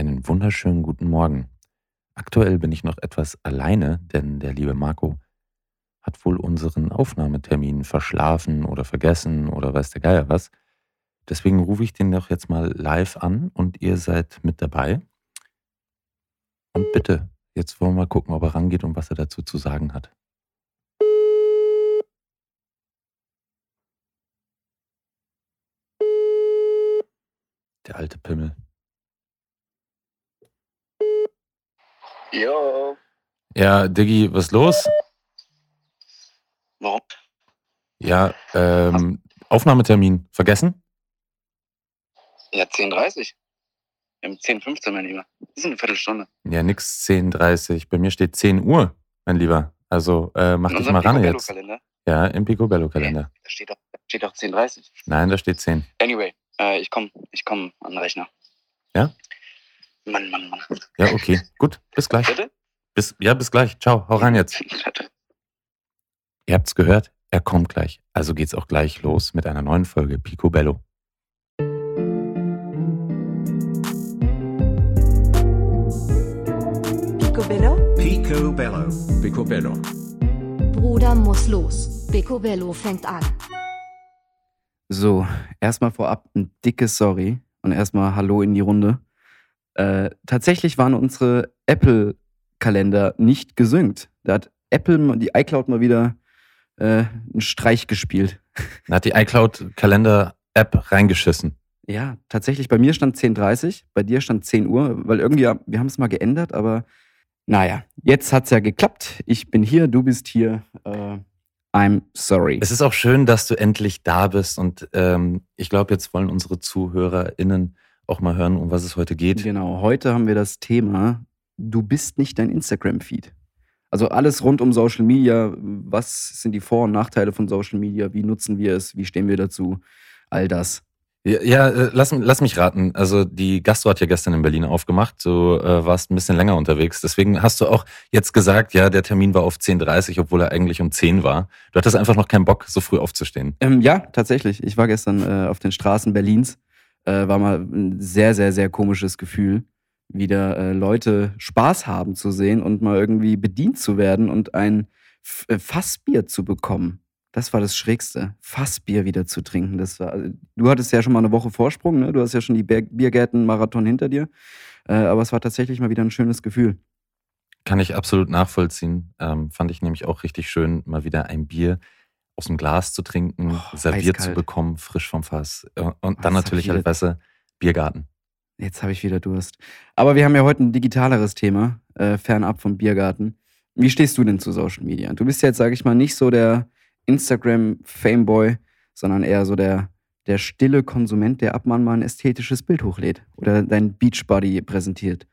Einen wunderschönen guten Morgen. Aktuell bin ich noch etwas alleine, denn der liebe Marco hat wohl unseren Aufnahmetermin verschlafen oder vergessen oder weiß der Geier was. Deswegen rufe ich den doch jetzt mal live an und ihr seid mit dabei. Und bitte, jetzt wollen wir mal gucken, ob er rangeht und was er dazu zu sagen hat. Der alte Pimmel. Jo. Ja, Diggi, was los? Warum? Ja, Aufnahmetermin vergessen? Ja, 10:30. Um 10:15, mein Lieber. Das ist eine Viertelstunde. Ja, nix 10:30. Bei mir steht 10 Uhr, mein Lieber. Also mach dich mal ran jetzt. Ja, im Picobello-Kalender. Ja, da steht auch 10:30. Nein, da steht 10. Anyway, ich komm an den Rechner. Ja? Mann. Ja, okay. Gut, bis gleich. Bitte? Bis gleich. Ciao, hau rein jetzt. Ihr habt's gehört, er kommt gleich. Also geht's auch gleich los mit einer neuen Folge Picobello. Picobello. Picobello. Bruder muss los. Picobello fängt an. So, erstmal vorab ein dickes Sorry und erstmal Hallo in die Runde. Tatsächlich waren unsere Apple-Kalender nicht gesynkt. Da hat Apple, die iCloud, mal wieder einen Streich gespielt. Da hat die iCloud-Kalender-App reingeschissen. Ja, tatsächlich. Bei mir stand 10:30, bei dir stand 10 Uhr, weil irgendwie, wir haben es mal geändert, aber naja, jetzt hat's ja geklappt. Ich bin hier, du bist hier. I'm sorry. Es ist auch schön, dass du endlich da bist und ich glaube, jetzt wollen unsere ZuhörerInnen auch mal hören, um was es heute geht. Genau, heute haben wir das Thema, du bist nicht dein Instagram-Feed. Also alles rund um Social Media, was sind die Vor- und Nachteile von Social Media, wie nutzen wir es, wie stehen wir dazu, all das. Ja, lass mich raten, also die Gastro hat ja gestern in Berlin aufgemacht, du warst ein bisschen länger unterwegs, deswegen hast du auch jetzt gesagt, ja, der Termin war auf 10:30, obwohl er eigentlich um 10 war. Du hattest einfach noch keinen Bock, so früh aufzustehen. Ja, tatsächlich, ich war gestern auf den Straßen Berlins. War mal ein sehr, sehr, sehr komisches Gefühl, wieder Leute Spaß haben zu sehen und mal irgendwie bedient zu werden und ein Fassbier zu bekommen. Das war das Schrägste, Fassbier wieder zu trinken. Du hattest ja schon mal eine Woche Vorsprung, ne? Du hast ja schon die Biergärten-Marathon hinter dir. Aber es war tatsächlich mal wieder ein schönes Gefühl. Kann ich absolut nachvollziehen. Fand ich nämlich auch richtig schön, mal wieder ein Bier aus dem Glas zu trinken, serviert eiskalt zu bekommen, frisch vom Fass. Und dann natürlich halt, weißt du, Biergarten. Jetzt habe ich wieder Durst. Aber wir haben ja heute ein digitaleres Thema, fernab vom Biergarten. Wie stehst du denn zu Social Media? Du bist ja jetzt, sage ich mal, nicht so der Instagram-Fameboy, sondern eher so der stille Konsument, der ab und an mal ein ästhetisches Bild hochlädt oder dein Beachbody präsentiert.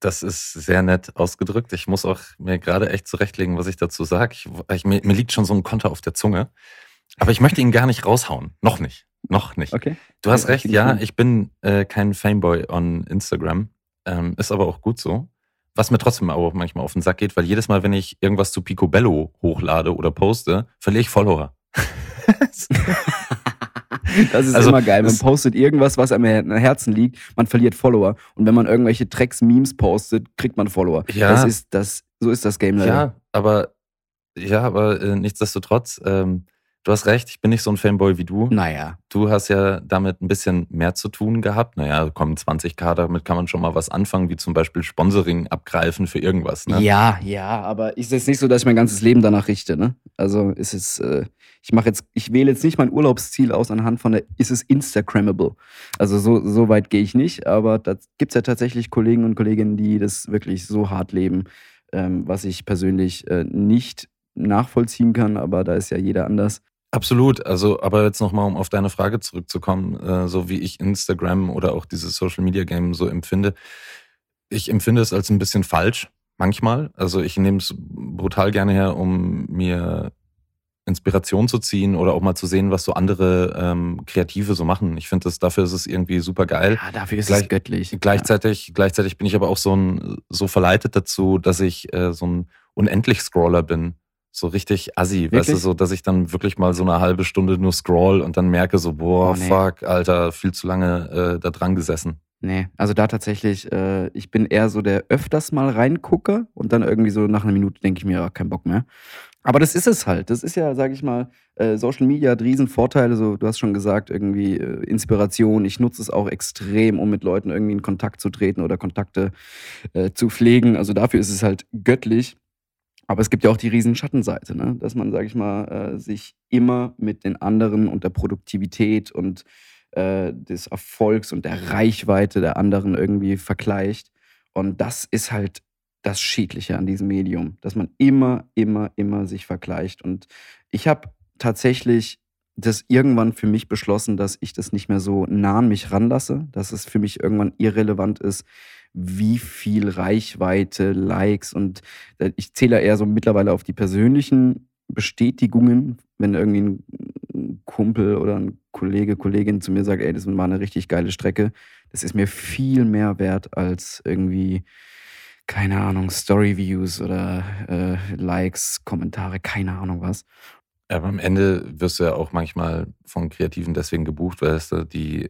Das ist sehr nett ausgedrückt. Ich muss auch mir gerade echt zurechtlegen, was ich dazu sage. Mir liegt schon so ein Konter auf der Zunge. Aber ich möchte ihn gar nicht raushauen. Noch nicht. Okay. Du hast recht, ja, ich bin kein Fanboy on Instagram. Ist aber auch gut so. Was mir trotzdem aber auch manchmal auf den Sack geht, weil jedes Mal, wenn ich irgendwas zu Picobello hochlade oder poste, verliere ich Follower. Das ist also immer geil. Man postet irgendwas, was einem am Herzen liegt, man verliert Follower. Und wenn man irgendwelche Tracks, Memes postet, kriegt man Follower. Ja, so ist das Game leider. Ja, aber nichtsdestotrotz, du hast recht, ich bin nicht so ein Fanboy wie du. Naja. Du hast ja damit ein bisschen mehr zu tun gehabt. Naja, kommen 20.000, damit kann man schon mal was anfangen, wie zum Beispiel Sponsoring abgreifen für irgendwas. Ne? Ja, aber ist jetzt nicht so, dass ich mein ganzes Leben danach richte. Ne? Also ist es... Ich wähle jetzt nicht mein Urlaubsziel aus anhand von ist es Instagrammable? Also so weit gehe ich nicht, aber da gibt es ja tatsächlich Kollegen und Kolleginnen, die das wirklich so hart leben, was ich persönlich nicht nachvollziehen kann, aber da ist ja jeder anders. Absolut, also aber jetzt nochmal, um auf deine Frage zurückzukommen, so wie ich Instagram oder auch dieses Social Media Game so empfinde, ich empfinde es als ein bisschen falsch, manchmal. Also ich nehme es brutal gerne her, um mir Inspiration zu ziehen oder auch mal zu sehen, was so andere Kreative so machen. Ich finde, dafür ist es irgendwie super geil. Ja, dafür ist es göttlich. Gleichzeitig bin ich aber auch so verleitet dazu, dass ich so ein Unendlich-Scroller bin. So richtig assi, weißt du, so, dass ich dann wirklich mal so eine halbe Stunde nur scroll und dann merke so, boah, nee. Fuck, Alter, viel zu lange da dran gesessen. Nee, also da tatsächlich, ich bin eher so der öfters mal reingucke und dann irgendwie so nach einer Minute denke ich mir, ah, kein Bock mehr. Aber das ist es halt. Das ist ja, sag ich mal, Social Media hat riesen Vorteile. So, du hast schon gesagt, irgendwie Inspiration. Ich nutze es auch extrem, um mit Leuten irgendwie in Kontakt zu treten oder Kontakte zu pflegen. Also dafür ist es halt göttlich. Aber es gibt ja auch die riesen Schattenseite, ne? Dass man, sag ich mal, sich immer mit den anderen und der Produktivität und des Erfolgs und der Reichweite der anderen irgendwie vergleicht. Und das ist halt das Schädliche an diesem Medium, dass man immer sich vergleicht. Und ich habe tatsächlich das irgendwann für mich beschlossen, dass ich das nicht mehr so nah an mich ranlasse, dass es für mich irgendwann irrelevant ist, wie viel Reichweite, Likes und ich zähle eher so mittlerweile auf die persönlichen Bestätigungen, wenn irgendwie ein Kumpel oder ein Kollege, Kollegin zu mir sagt, ey, das war eine richtig geile Strecke, das ist mir viel mehr wert als irgendwie, keine Ahnung, Story-Views oder Likes, Kommentare, keine Ahnung was. Aber am Ende wirst du ja auch manchmal von Kreativen deswegen gebucht, weißt du, die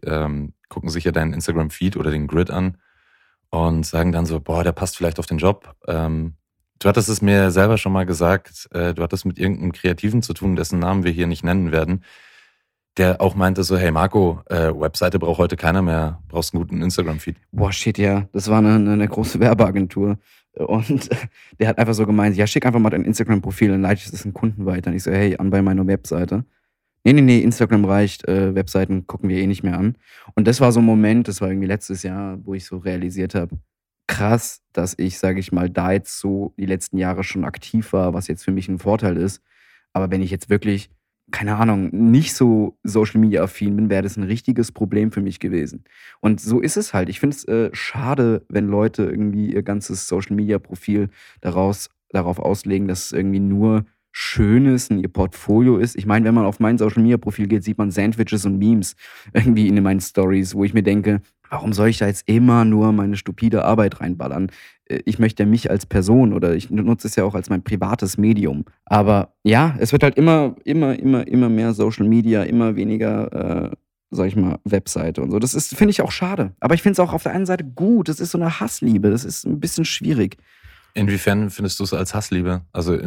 gucken sich ja deinen Instagram-Feed oder den Grid an und sagen dann so, boah, der passt vielleicht auf den Job. Du hattest es mir selber schon mal gesagt, du hattest mit irgendeinem Kreativen zu tun, dessen Namen wir hier nicht nennen werden, der auch meinte so, hey Marco, Webseite braucht heute keiner mehr, brauchst einen guten Instagram-Feed. Boah, shit, ja, das war eine große Werbeagentur. Und der hat einfach so gemeint, ja, schick einfach mal dein Instagram-Profil, dann leite ich das den Kunden weiter. Und ich so, hey, an bei meiner Webseite. Nee, Instagram reicht, Webseiten gucken wir eh nicht mehr an. Und das war so ein Moment, das war irgendwie letztes Jahr, wo ich so realisiert habe, krass, dass ich, sage ich mal, da jetzt so die letzten Jahre schon aktiv war, was jetzt für mich ein Vorteil ist. Aber wenn ich jetzt wirklich, keine Ahnung, nicht so Social-Media-affin bin, wäre das ein richtiges Problem für mich gewesen. Und so ist es halt. Ich finde es schade, wenn Leute irgendwie ihr ganzes Social-Media-Profil darauf auslegen, dass es irgendwie nur Schönes in ihr Portfolio ist. Ich meine, wenn man auf mein Social-Media-Profil geht, sieht man Sandwiches und Memes irgendwie in meinen Stories, wo ich mir denke, warum soll ich da jetzt immer nur meine stupide Arbeit reinballern? Ich möchte ja mich als Person oder ich nutze es ja auch als mein privates Medium. Aber ja, es wird halt immer mehr Social Media, immer weniger, sag ich mal, Webseite und so. Das ist, finde ich, auch schade. Aber ich finde es auch auf der einen Seite gut. Das ist so eine Hassliebe. Das ist ein bisschen schwierig. Inwiefern findest du es als Hassliebe? Also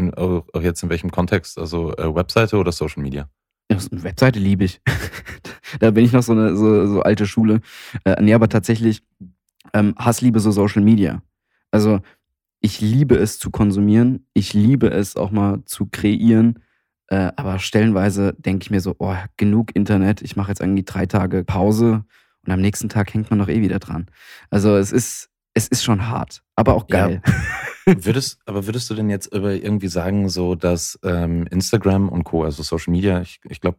auch jetzt in welchem Kontext? Also Webseite oder Social Media? Ja, Webseite liebe ich. Da bin ich noch so eine alte Schule. Nee, aber tatsächlich Hassliebe so Social Media. Also ich liebe es zu konsumieren. Ich liebe es auch mal zu kreieren. Aber stellenweise denke ich mir so, oh, genug Internet. Ich mache jetzt irgendwie 3 Tage Pause und am nächsten Tag hängt man doch eh wieder dran. Also es ist schon hart, aber auch geil. Ja. Würdest du denn jetzt irgendwie sagen, so dass Instagram und Co., also Social Media, ich glaube,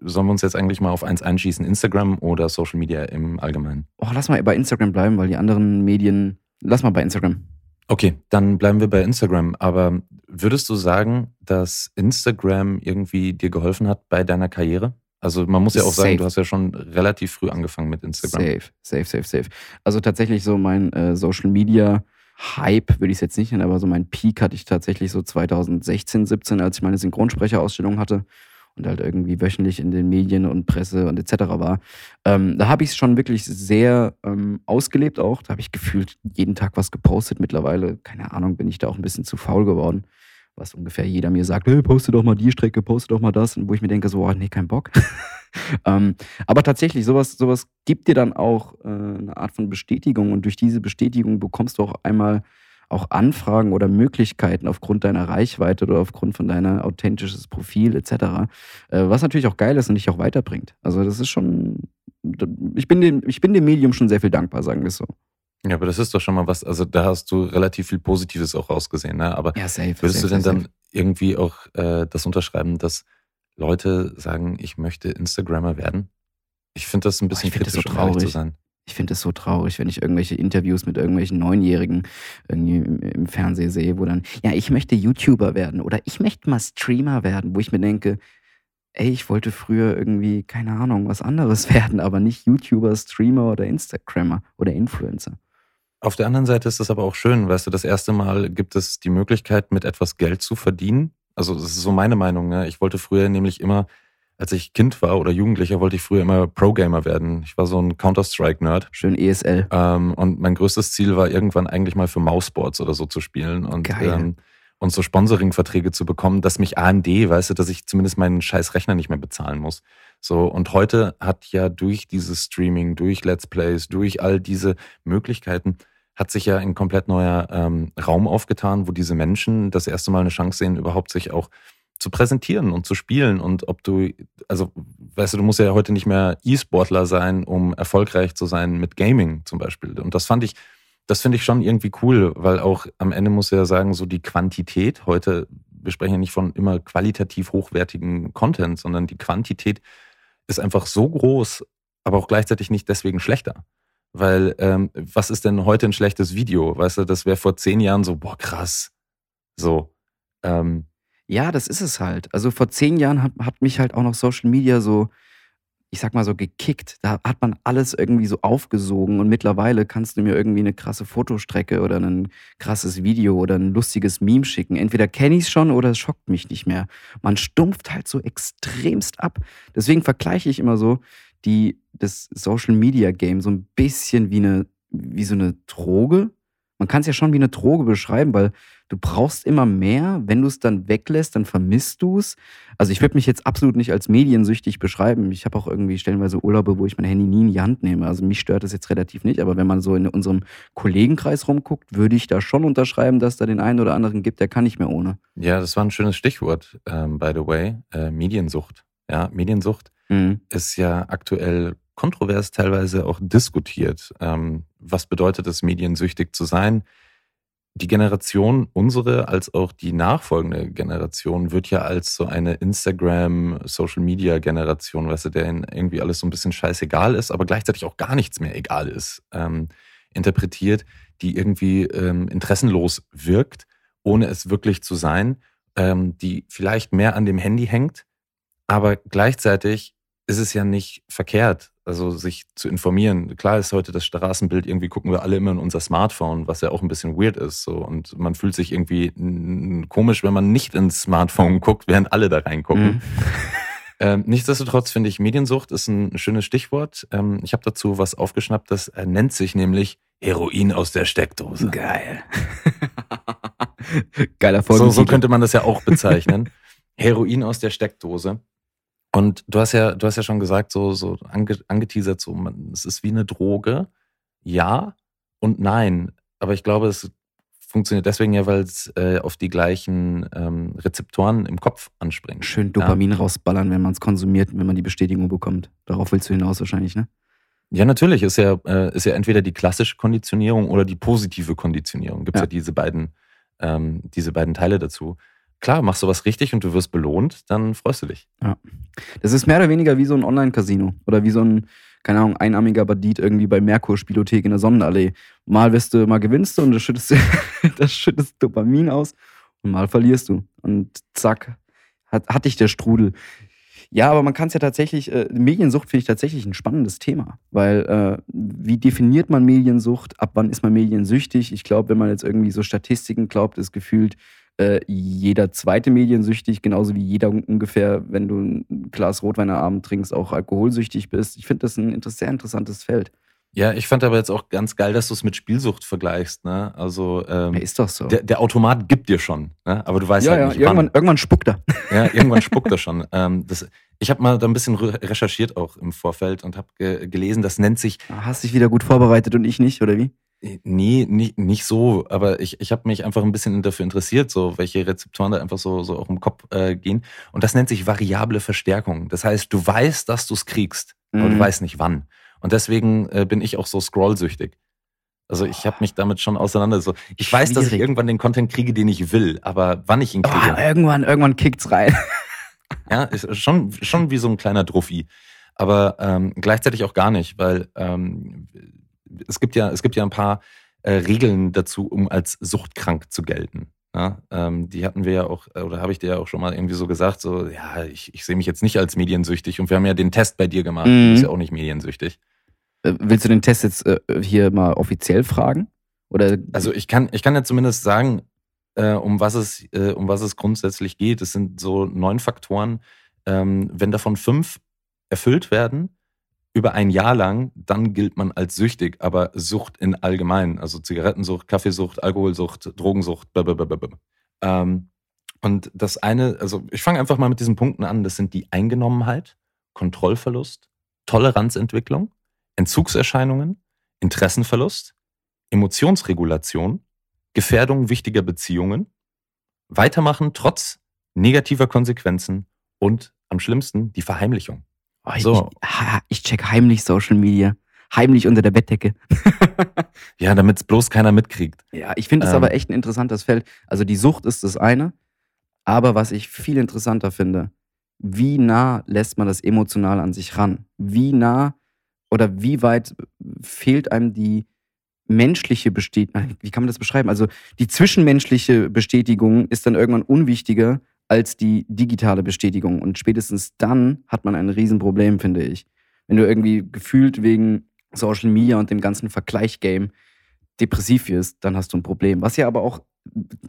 sollen wir uns jetzt eigentlich mal auf eins einschießen, Instagram oder Social Media im Allgemeinen? Oh, lass mal bei Instagram bleiben, weil die anderen Medien, lass mal bei Instagram. Okay, dann bleiben wir bei Instagram. Aber würdest du sagen, dass Instagram irgendwie dir geholfen hat bei deiner Karriere? Also man muss ja auch sagen, du hast ja schon relativ früh angefangen mit Instagram. Safe. Also tatsächlich so mein Social Media Hype würde ich es jetzt nicht nennen, aber so mein Peak hatte ich tatsächlich so 2016, 17, als ich meine Synchronsprecherausstellung hatte und halt irgendwie wöchentlich in den Medien und Presse und etc. war. Da habe ich es schon wirklich sehr ausgelebt auch. Da habe ich gefühlt jeden Tag was gepostet. Mittlerweile, keine Ahnung, bin ich da auch ein bisschen zu faul geworden. Was ungefähr jeder mir sagt, hey, poste doch mal die Strecke, poste doch mal das. Und wo ich mir denke, so, oh, nee, kein Bock. Aber tatsächlich, sowas gibt dir dann auch eine Art von Bestätigung. Und durch diese Bestätigung bekommst du auch einmal auch Anfragen oder Möglichkeiten aufgrund deiner Reichweite oder aufgrund von deinem authentisches Profil etc. Was natürlich auch geil ist und dich auch weiterbringt. Also das ist schon, ich bin dem Medium schon sehr viel dankbar, sagen wir es so. Ja, aber das ist doch schon mal was, also da hast du relativ viel Positives auch rausgesehen, ne? Aber ja, würdest du denn dann irgendwie auch das unterschreiben, dass Leute sagen, ich möchte Instagrammer werden? Ich finde das ein bisschen kritisch, so traurig zu sein. Ich finde es so traurig, wenn ich irgendwelche Interviews mit irgendwelchen Neunjährigen irgendwie im Fernsehen sehe, wo dann, ja, ich möchte YouTuber werden oder ich möchte mal Streamer werden, wo ich mir denke, ey, ich wollte früher irgendwie, keine Ahnung, was anderes werden, aber nicht YouTuber, Streamer oder Instagrammer oder Influencer. Auf der anderen Seite ist das aber auch schön, weißt du, das erste Mal gibt es die Möglichkeit, mit etwas Geld zu verdienen. Also das ist so meine Meinung, ne? Ich wollte früher nämlich immer Als ich Kind war oder Jugendlicher, wollte ich früher immer Pro-Gamer werden. Ich war so ein Counter-Strike-Nerd. Schön ESL. Und mein größtes Ziel war, irgendwann eigentlich mal für Mouseboards oder so zu spielen. Und, geil. Und so Sponsoring-Verträge zu bekommen, dass mich AMD, weißt du, dass ich zumindest meinen scheiß Rechner nicht mehr bezahlen muss. So, und heute hat ja durch dieses Streaming, durch Let's Plays, durch all diese Möglichkeiten, hat sich ja ein komplett neuer Raum aufgetan, wo diese Menschen das erste Mal eine Chance sehen, überhaupt sich auch zu präsentieren und zu spielen. Und ob du, also weißt du, du musst ja heute nicht mehr E-Sportler sein, um erfolgreich zu sein mit Gaming zum Beispiel. Und das finde ich schon irgendwie cool, weil auch am Ende muss ja sagen, so die Quantität heute, wir sprechen ja nicht von immer qualitativ hochwertigen Content, sondern die Quantität ist einfach so groß, aber auch gleichzeitig nicht deswegen schlechter. Weil was ist denn heute ein schlechtes Video? Weißt du, das wäre vor 10 Jahren so, boah, krass. So. Ja, das ist es halt. Also vor 10 Jahren hat mich halt auch noch Social Media so, ich sag mal so, gekickt. Da hat man alles irgendwie so aufgesogen und mittlerweile kannst du mir irgendwie eine krasse Fotostrecke oder ein krasses Video oder ein lustiges Meme schicken. Entweder kenne ich es schon oder es schockt mich nicht mehr. Man stumpft halt so extremst ab. Deswegen vergleiche ich immer so das Social Media Game so ein bisschen wie so eine Droge. Man kann es ja schon wie eine Droge beschreiben, weil du brauchst immer mehr. Wenn du es dann weglässt, dann vermisst du es. Also ich würde mich jetzt absolut nicht als mediensüchtig beschreiben. Ich habe auch irgendwie stellenweise Urlaube, wo ich mein Handy nie in die Hand nehme. Also mich stört das jetzt relativ nicht. Aber wenn man so in unserem Kollegenkreis rumguckt, würde ich da schon unterschreiben, dass da den einen oder anderen gibt, der kann nicht mehr ohne. Ja, das war ein schönes Stichwort, by the way. Mediensucht. Ja, Mediensucht ist ja aktuell kontrovers teilweise auch diskutiert. Was bedeutet es, mediensüchtig zu sein? Die Generation, unsere als auch die nachfolgende Generation, wird ja als so eine Instagram-Social-Media-Generation, weißt du, der irgendwie alles so ein bisschen scheißegal ist, aber gleichzeitig auch gar nichts mehr egal ist, interpretiert, die irgendwie interessenlos wirkt, ohne es wirklich zu sein, die vielleicht mehr an dem Handy hängt, aber gleichzeitig ist es ja nicht verkehrt, also sich zu informieren. Klar ist heute das Straßenbild, irgendwie gucken wir alle immer in unser Smartphone, was ja auch ein bisschen weird ist. So. Und man fühlt sich irgendwie komisch, wenn man nicht ins Smartphone guckt, während alle da reingucken. Nichtsdestotrotz finde ich, Mediensucht ist ein schönes Stichwort. Ich habe dazu was aufgeschnappt, das nennt sich nämlich Heroin aus der Steckdose. Geil. Geiler Folgentitel. So könnte man das ja auch bezeichnen. Heroin aus der Steckdose. Und du hast ja schon gesagt, so angeteasert, so, es ist wie eine Droge, ja und nein. Aber ich glaube, es funktioniert deswegen ja, weil es auf die gleichen Rezeptoren im Kopf anspringt. Schön Dopamin rausballern, wenn man es konsumiert, wenn man die Bestätigung bekommt. Darauf willst du hinaus wahrscheinlich, ne? Ja, natürlich. Ist ja entweder die klassische Konditionierung oder die positive Konditionierung. Gibt es ja diese beiden Teile dazu. Klar, machst du was richtig und du wirst belohnt, dann freust du dich. Ja. Das ist mehr oder weniger wie so ein Online-Casino oder wie so ein, keine Ahnung, einarmiger Bandit irgendwie bei Merkur-Spielothek in der Sonnenallee. Mal wirst du, mal gewinnst du und das schüttest Dopamin aus und mal verlierst du. Und zack, hat dich der Strudel. Ja, aber man kann es ja tatsächlich, Mediensucht finde ich tatsächlich ein spannendes Thema, weil wie definiert man Mediensucht, ab wann ist man mediensüchtig? Ich glaube, wenn man jetzt irgendwie so Statistiken glaubt, ist gefühlt jeder zweite mediensüchtig, genauso wie jeder ungefähr, wenn du ein Glas Rotwein am Abend trinkst, auch alkoholsüchtig bist. Ich finde das ein sehr interessantes Feld. Ja, ich fand aber jetzt auch ganz geil, dass du es mit Spielsucht vergleichst. Ne? Also, ja, ist doch so. Der Automat gibt dir schon, ne? Aber du weißt halt nicht, wann. Irgendwann spuckt er. Ja, irgendwann spuckt er schon. Ich habe mal da ein bisschen recherchiert auch im Vorfeld und habe gelesen, das nennt sich... Hast dich wieder gut vorbereitet und ich nicht, oder wie? Nee, nicht so, aber ich habe mich einfach ein bisschen dafür interessiert, so welche Rezeptoren da einfach so auch im Kopf gehen. Und das nennt sich variable Verstärkung. Das heißt, du weißt, dass du es kriegst, aber du weißt nicht wann. Und deswegen bin ich auch so scrollsüchtig. Also ich habe mich damit schon auseinandergesetzt. So, ich weiß, dass ich irgendwann den Content kriege, den ich will, aber wann ich ihn kriege... Irgendwann kickt's rein. Ja, ist schon wie so ein kleiner Druffi. Aber gleichzeitig auch gar nicht, weil... Es gibt ja ein paar Regeln dazu, um als suchtkrank zu gelten. Ja? Die hatten wir ja auch, oder habe ich dir ja auch schon mal irgendwie so gesagt, so, ja, ich sehe mich jetzt nicht als mediensüchtig und wir haben ja den Test bei dir gemacht, du bist ja auch nicht mediensüchtig. Willst du den Test jetzt hier mal offiziell fragen? Oder? Also ich kann ja zumindest sagen, um was es grundsätzlich geht. Es sind so 9 Faktoren, wenn davon 5 erfüllt werden, über ein Jahr lang, dann gilt man als süchtig, aber Sucht in allgemein, also Zigarettensucht, Kaffeesucht, Alkoholsucht, Drogensucht, und das eine, also ich fange einfach mal mit diesen Punkten an, das sind die Eingenommenheit, Kontrollverlust, Toleranzentwicklung, Entzugserscheinungen, Interessenverlust, Emotionsregulation, Gefährdung wichtiger Beziehungen, Weitermachen trotz negativer Konsequenzen und am schlimmsten die Verheimlichung. Oh, ich check heimlich Social Media. Heimlich unter der Bettdecke. Ja, damit es bloß keiner mitkriegt. Ja, ich finde es aber echt ein interessantes Feld. Also die Sucht ist das eine, aber was ich viel interessanter finde, wie nah lässt man das emotional an sich ran? Wie nah oder wie weit fehlt einem die menschliche Bestätigung? Wie kann man das beschreiben? Also die zwischenmenschliche Bestätigung ist dann irgendwann unwichtiger als die digitale Bestätigung. Und spätestens dann hat man ein Riesenproblem, finde ich. Wenn du irgendwie gefühlt wegen Social Media und dem ganzen Vergleich-Game depressiv wirst, dann hast du ein Problem. Was ja aber auch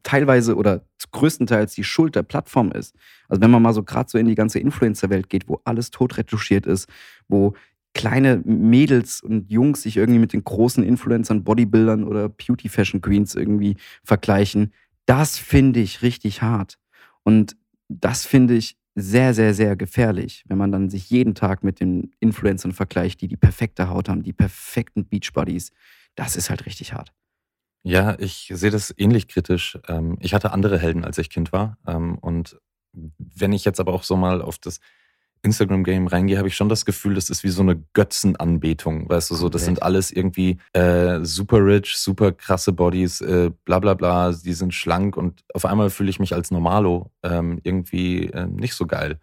teilweise oder größtenteils die Schuld der Plattform ist. Also wenn man mal so gerade so in die ganze Influencer-Welt geht, wo alles totretuschiert ist, wo kleine Mädels und Jungs sich irgendwie mit den großen Influencern, Bodybuildern oder Beauty-Fashion-Queens irgendwie vergleichen, das finde ich richtig hart. Und das finde ich sehr, sehr, sehr gefährlich, wenn man dann sich jeden Tag mit den Influencern vergleicht, die die perfekte Haut haben, die perfekten Beachbodies. Das ist halt richtig hart. Ja, ich sehe das ähnlich kritisch. Ich hatte andere Helden, als ich Kind war. Und wenn ich jetzt aber auch so mal auf das Instagram-Game reingehe, habe ich schon das Gefühl, das ist wie so eine Götzenanbetung. Weißt du, so, das sind alles irgendwie super rich, super krasse Bodies, bla bla bla, die sind schlank und auf einmal fühle ich mich als Normalo irgendwie nicht so geil.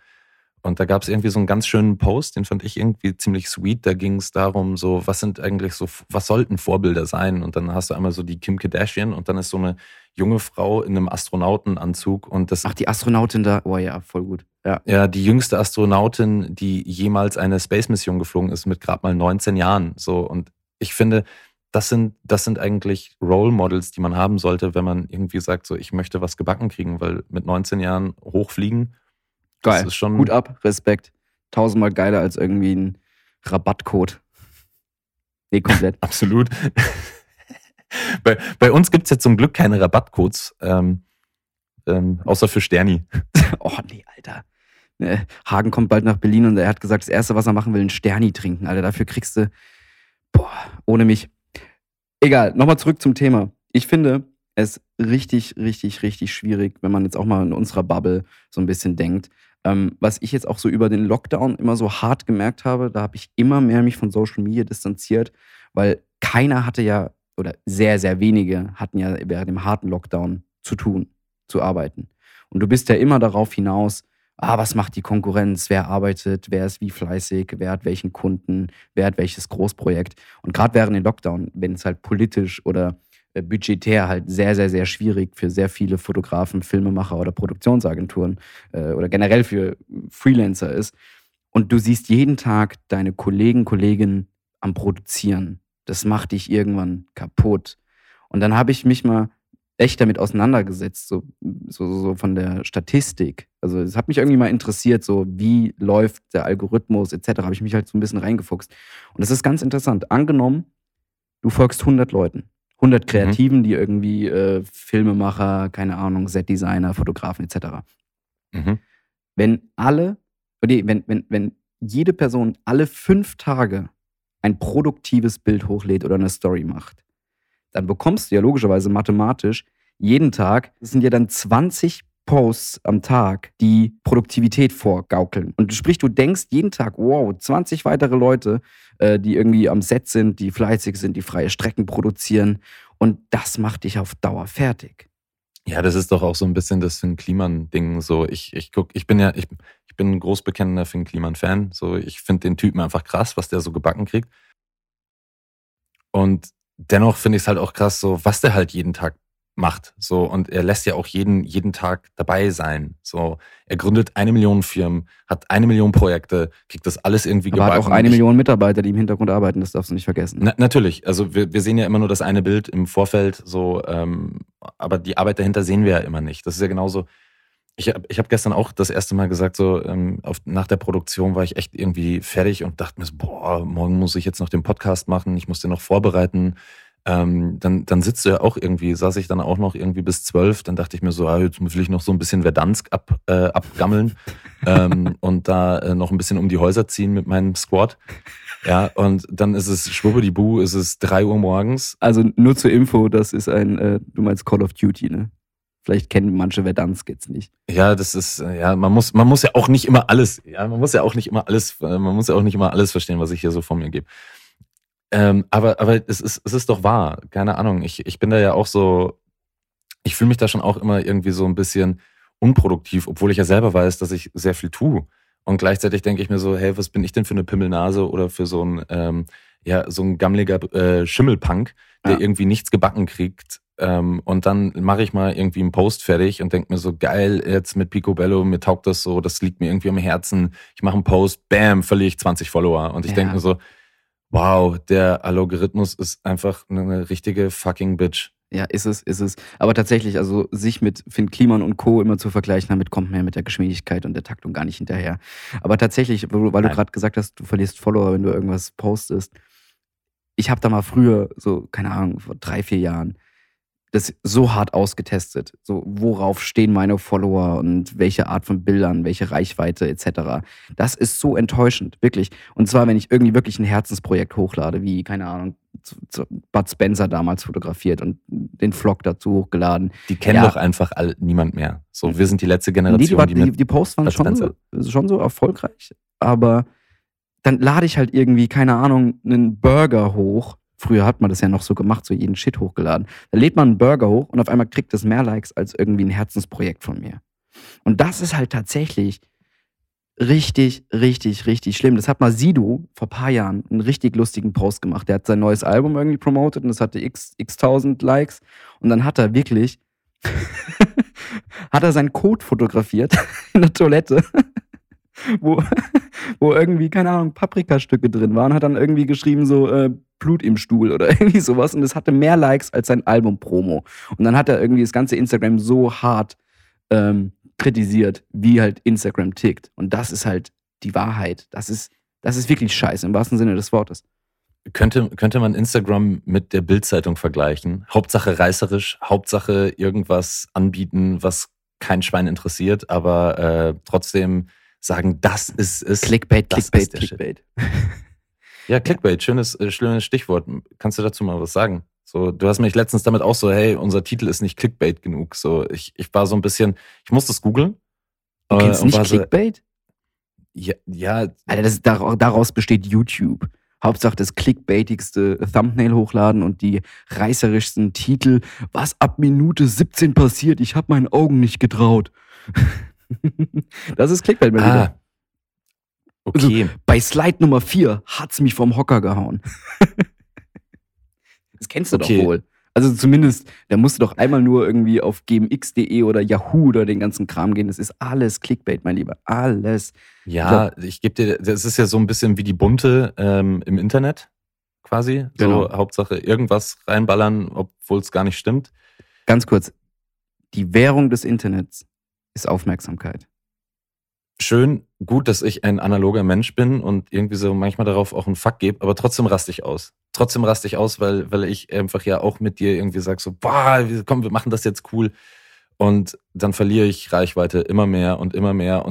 Und da gab es irgendwie so einen ganz schönen Post, den fand ich irgendwie ziemlich sweet. Da ging es darum, so, was sind eigentlich so, was sollten Vorbilder sein? Und dann hast du einmal so die Kim Kardashian und dann ist so eine junge Frau in einem Astronautenanzug und das. Ach, die Astronautin da, oh ja, voll gut. Ja, ja, die jüngste Astronautin, die jemals eine Space-Mission geflogen ist, mit gerade mal 19 Jahren. So, und ich finde, das sind eigentlich Role Models, die man haben sollte, wenn man irgendwie sagt, so, ich möchte was gebacken kriegen, weil mit 19 Jahren hochfliegen. Geil. Das ist schon Hut ab, Respekt. 1000-mal geiler als irgendwie ein Rabattcode. Nee, komplett. Absolut. Bei uns gibt es ja zum Glück keine Rabattcodes, außer für Sterni. Oh nee, Alter. Hagen kommt bald nach Berlin und er hat gesagt, das Erste, was er machen will, ein Sterni trinken. Alter, dafür kriegst du, boah, ohne mich. Egal, nochmal zurück zum Thema. Ich finde es richtig, richtig, richtig schwierig, wenn man jetzt auch mal in unserer Bubble so ein bisschen denkt. Was ich jetzt auch so über den Lockdown immer so hart gemerkt habe, da habe ich immer mehr mich von Social Media distanziert, weil keiner hatte ja, oder sehr, sehr wenige hatten ja während dem harten Lockdown zu tun, zu arbeiten. Und du bist ja immer darauf hinaus, was macht die Konkurrenz, wer arbeitet, wer ist wie fleißig, wer hat welchen Kunden, wer hat welches Großprojekt. Und gerade während dem Lockdown, wenn es halt politisch oder budgetär halt sehr, sehr, sehr schwierig für sehr viele Fotografen, Filmemacher oder Produktionsagenturen oder generell für Freelancer ist. Und du siehst jeden Tag deine Kollegen, Kolleginnen am Produzieren. Das macht dich irgendwann kaputt. Und dann habe ich mich mal echt damit auseinandergesetzt, so von der Statistik. Also es hat mich irgendwie mal interessiert, so wie läuft der Algorithmus etc. Habe ich mich halt so ein bisschen reingefuchst. Und das ist ganz interessant. Angenommen, du folgst 100 Leuten. 100 Kreativen, die irgendwie Filmemacher, keine Ahnung, Setdesigner, Fotografen etc. Mhm. Wenn jede Person alle 5 Tage ein produktives Bild hochlädt oder eine Story macht, dann bekommst du ja logischerweise mathematisch jeden Tag, das sind ja dann 20 Posts am Tag, die Produktivität vorgaukeln. Und sprich, du denkst jeden Tag, wow, 20 weitere Leute, die irgendwie am Set sind, die fleißig sind, die freie Strecken produzieren. Und das macht dich auf Dauer fertig. Ja, das ist doch auch so ein bisschen das Finn Kliman-Ding. So, ich bin ein groß bekennender Finn Kliman-Fan. So, ich finde den Typen einfach krass, was der so gebacken kriegt. Und dennoch finde ich es halt auch krass, so, was der halt jeden Tag macht. So, und er lässt ja auch jeden Tag dabei sein. So, er gründet 1 Million Firmen, hat 1 Million Projekte, kriegt das alles irgendwie gebacken. Aber hat auch 1 Million Mitarbeiter, die im Hintergrund arbeiten, das darfst du nicht vergessen. Natürlich, also wir sehen ja immer nur das eine Bild im Vorfeld, so, aber die Arbeit dahinter sehen wir ja immer nicht. Das ist ja genauso, Ich hab gestern auch das erste Mal gesagt, so nach der Produktion war ich echt irgendwie fertig und dachte mir so, boah, morgen muss ich jetzt noch den Podcast machen, ich muss den noch vorbereiten. Dann sitzt du ja auch irgendwie, saß ich dann auch noch irgendwie bis 12, dann dachte ich mir so, jetzt will ich noch so ein bisschen Verdansk abgammeln und da noch ein bisschen um die Häuser ziehen mit meinem Squad. Ja, und dann ist es schwuppdibu, ist es 3 Uhr morgens. Also nur zur Info, das ist du meinst Call of Duty, ne? Vielleicht kennen manche Verdansk jetzt nicht. Ja, das ist, ja, man muss ja auch nicht immer alles, ja, man muss ja auch nicht immer alles verstehen, was ich hier so von mir gebe. Aber es ist doch wahr, keine Ahnung. Ich bin da ja auch so, ich fühle mich da schon auch immer irgendwie so ein bisschen unproduktiv, obwohl ich ja selber weiß, dass ich sehr viel tue. Und gleichzeitig denke ich mir so, hey, was bin ich denn für eine Pimmelnase oder für so ein, so ein gammeliger Schimmelpunk, der irgendwie nichts gebacken kriegt. Und dann mache ich mal irgendwie einen Post fertig und denke mir so, geil, jetzt mit Picobello, mir taugt das so, das liegt mir irgendwie am Herzen. Ich mache einen Post, bam, verliere ich 20 Follower. Und ich denke mir so, wow, der Algorithmus ist einfach eine richtige fucking Bitch. Ja, ist es. Aber tatsächlich, also sich mit Finn Kliman und Co. immer zu vergleichen, damit kommt man ja mit der Geschwindigkeit und der Taktung gar nicht hinterher. Aber tatsächlich, weil du gerade gesagt hast, du verlierst Follower, wenn du irgendwas postest. Ich habe da mal früher, so, keine Ahnung, vor 3-4 Jahren, das so hart ausgetestet. So, worauf stehen meine Follower und welche Art von Bildern, welche Reichweite etc. Das ist so enttäuschend, wirklich. Und zwar, wenn ich irgendwie wirklich ein Herzensprojekt hochlade, wie, keine Ahnung, Bud Spencer damals fotografiert und den Vlog dazu hochgeladen. Die kennen doch einfach niemand mehr. So, wir sind die letzte Generation, die Posts waren schon so erfolgreich, aber dann lade ich halt irgendwie, keine Ahnung, einen Burger hoch. Früher hat man das ja noch so gemacht, so jeden Shit hochgeladen. Da lädt man einen Burger hoch und auf einmal kriegt das mehr Likes als irgendwie ein Herzensprojekt von mir. Und das ist halt tatsächlich richtig, richtig, richtig schlimm. Das hat mal Sido vor ein paar Jahren einen richtig lustigen Post gemacht. Der hat sein neues Album irgendwie promotet und das hatte x-tausend Likes. Und dann hat er wirklich seinen Kot fotografiert in der Toilette. Wo irgendwie, keine Ahnung, Paprikastücke drin waren, hat dann irgendwie geschrieben so Blut im Stuhl oder irgendwie sowas und es hatte mehr Likes als sein Album-Promo. Und dann hat er irgendwie das ganze Instagram so hart kritisiert, wie halt Instagram tickt. Und das ist halt die Wahrheit. Das ist wirklich scheiße, im wahrsten Sinne des Wortes. Könnte man Instagram mit der Bild-Zeitung vergleichen? Hauptsache reißerisch, Hauptsache irgendwas anbieten, was kein Schwein interessiert, aber trotzdem sagen, das ist es. Clickbait. Ja, Clickbait, schönes Stichwort. Kannst du dazu mal was sagen? So, du hast mich letztens damit auch so, hey, unser Titel ist nicht Clickbait genug. So, ich war so ein bisschen, ich musste es googeln. Du kennst nicht Clickbait? So, ja. Alter, daraus besteht YouTube. Hauptsache das clickbaitigste Thumbnail hochladen und die reißerischsten Titel. Was ab Minute 17 passiert? Ich habe meinen Augen nicht getraut. Das ist Clickbait mal wieder. Okay. Also, bei Slide Nummer 4 hat's mich vom Hocker gehauen. Das kennst du doch wohl. Also zumindest, da musst du doch einmal nur irgendwie auf gmx.de oder Yahoo oder den ganzen Kram gehen. Das ist alles Clickbait, mein Lieber. Alles. Ja, ich gebe dir, das ist ja so ein bisschen wie die Bunte im Internet quasi. Genau. So, Hauptsache irgendwas reinballern, obwohl es gar nicht stimmt. Ganz kurz, die Währung des Internets ist Aufmerksamkeit. Schön, gut, dass ich ein analoger Mensch bin und irgendwie so manchmal darauf auch einen Fuck gebe, aber trotzdem raste ich aus. Weil ich einfach ja auch mit dir irgendwie sag so, boah, komm, wir machen das jetzt cool. Und dann verliere ich Reichweite immer mehr. Und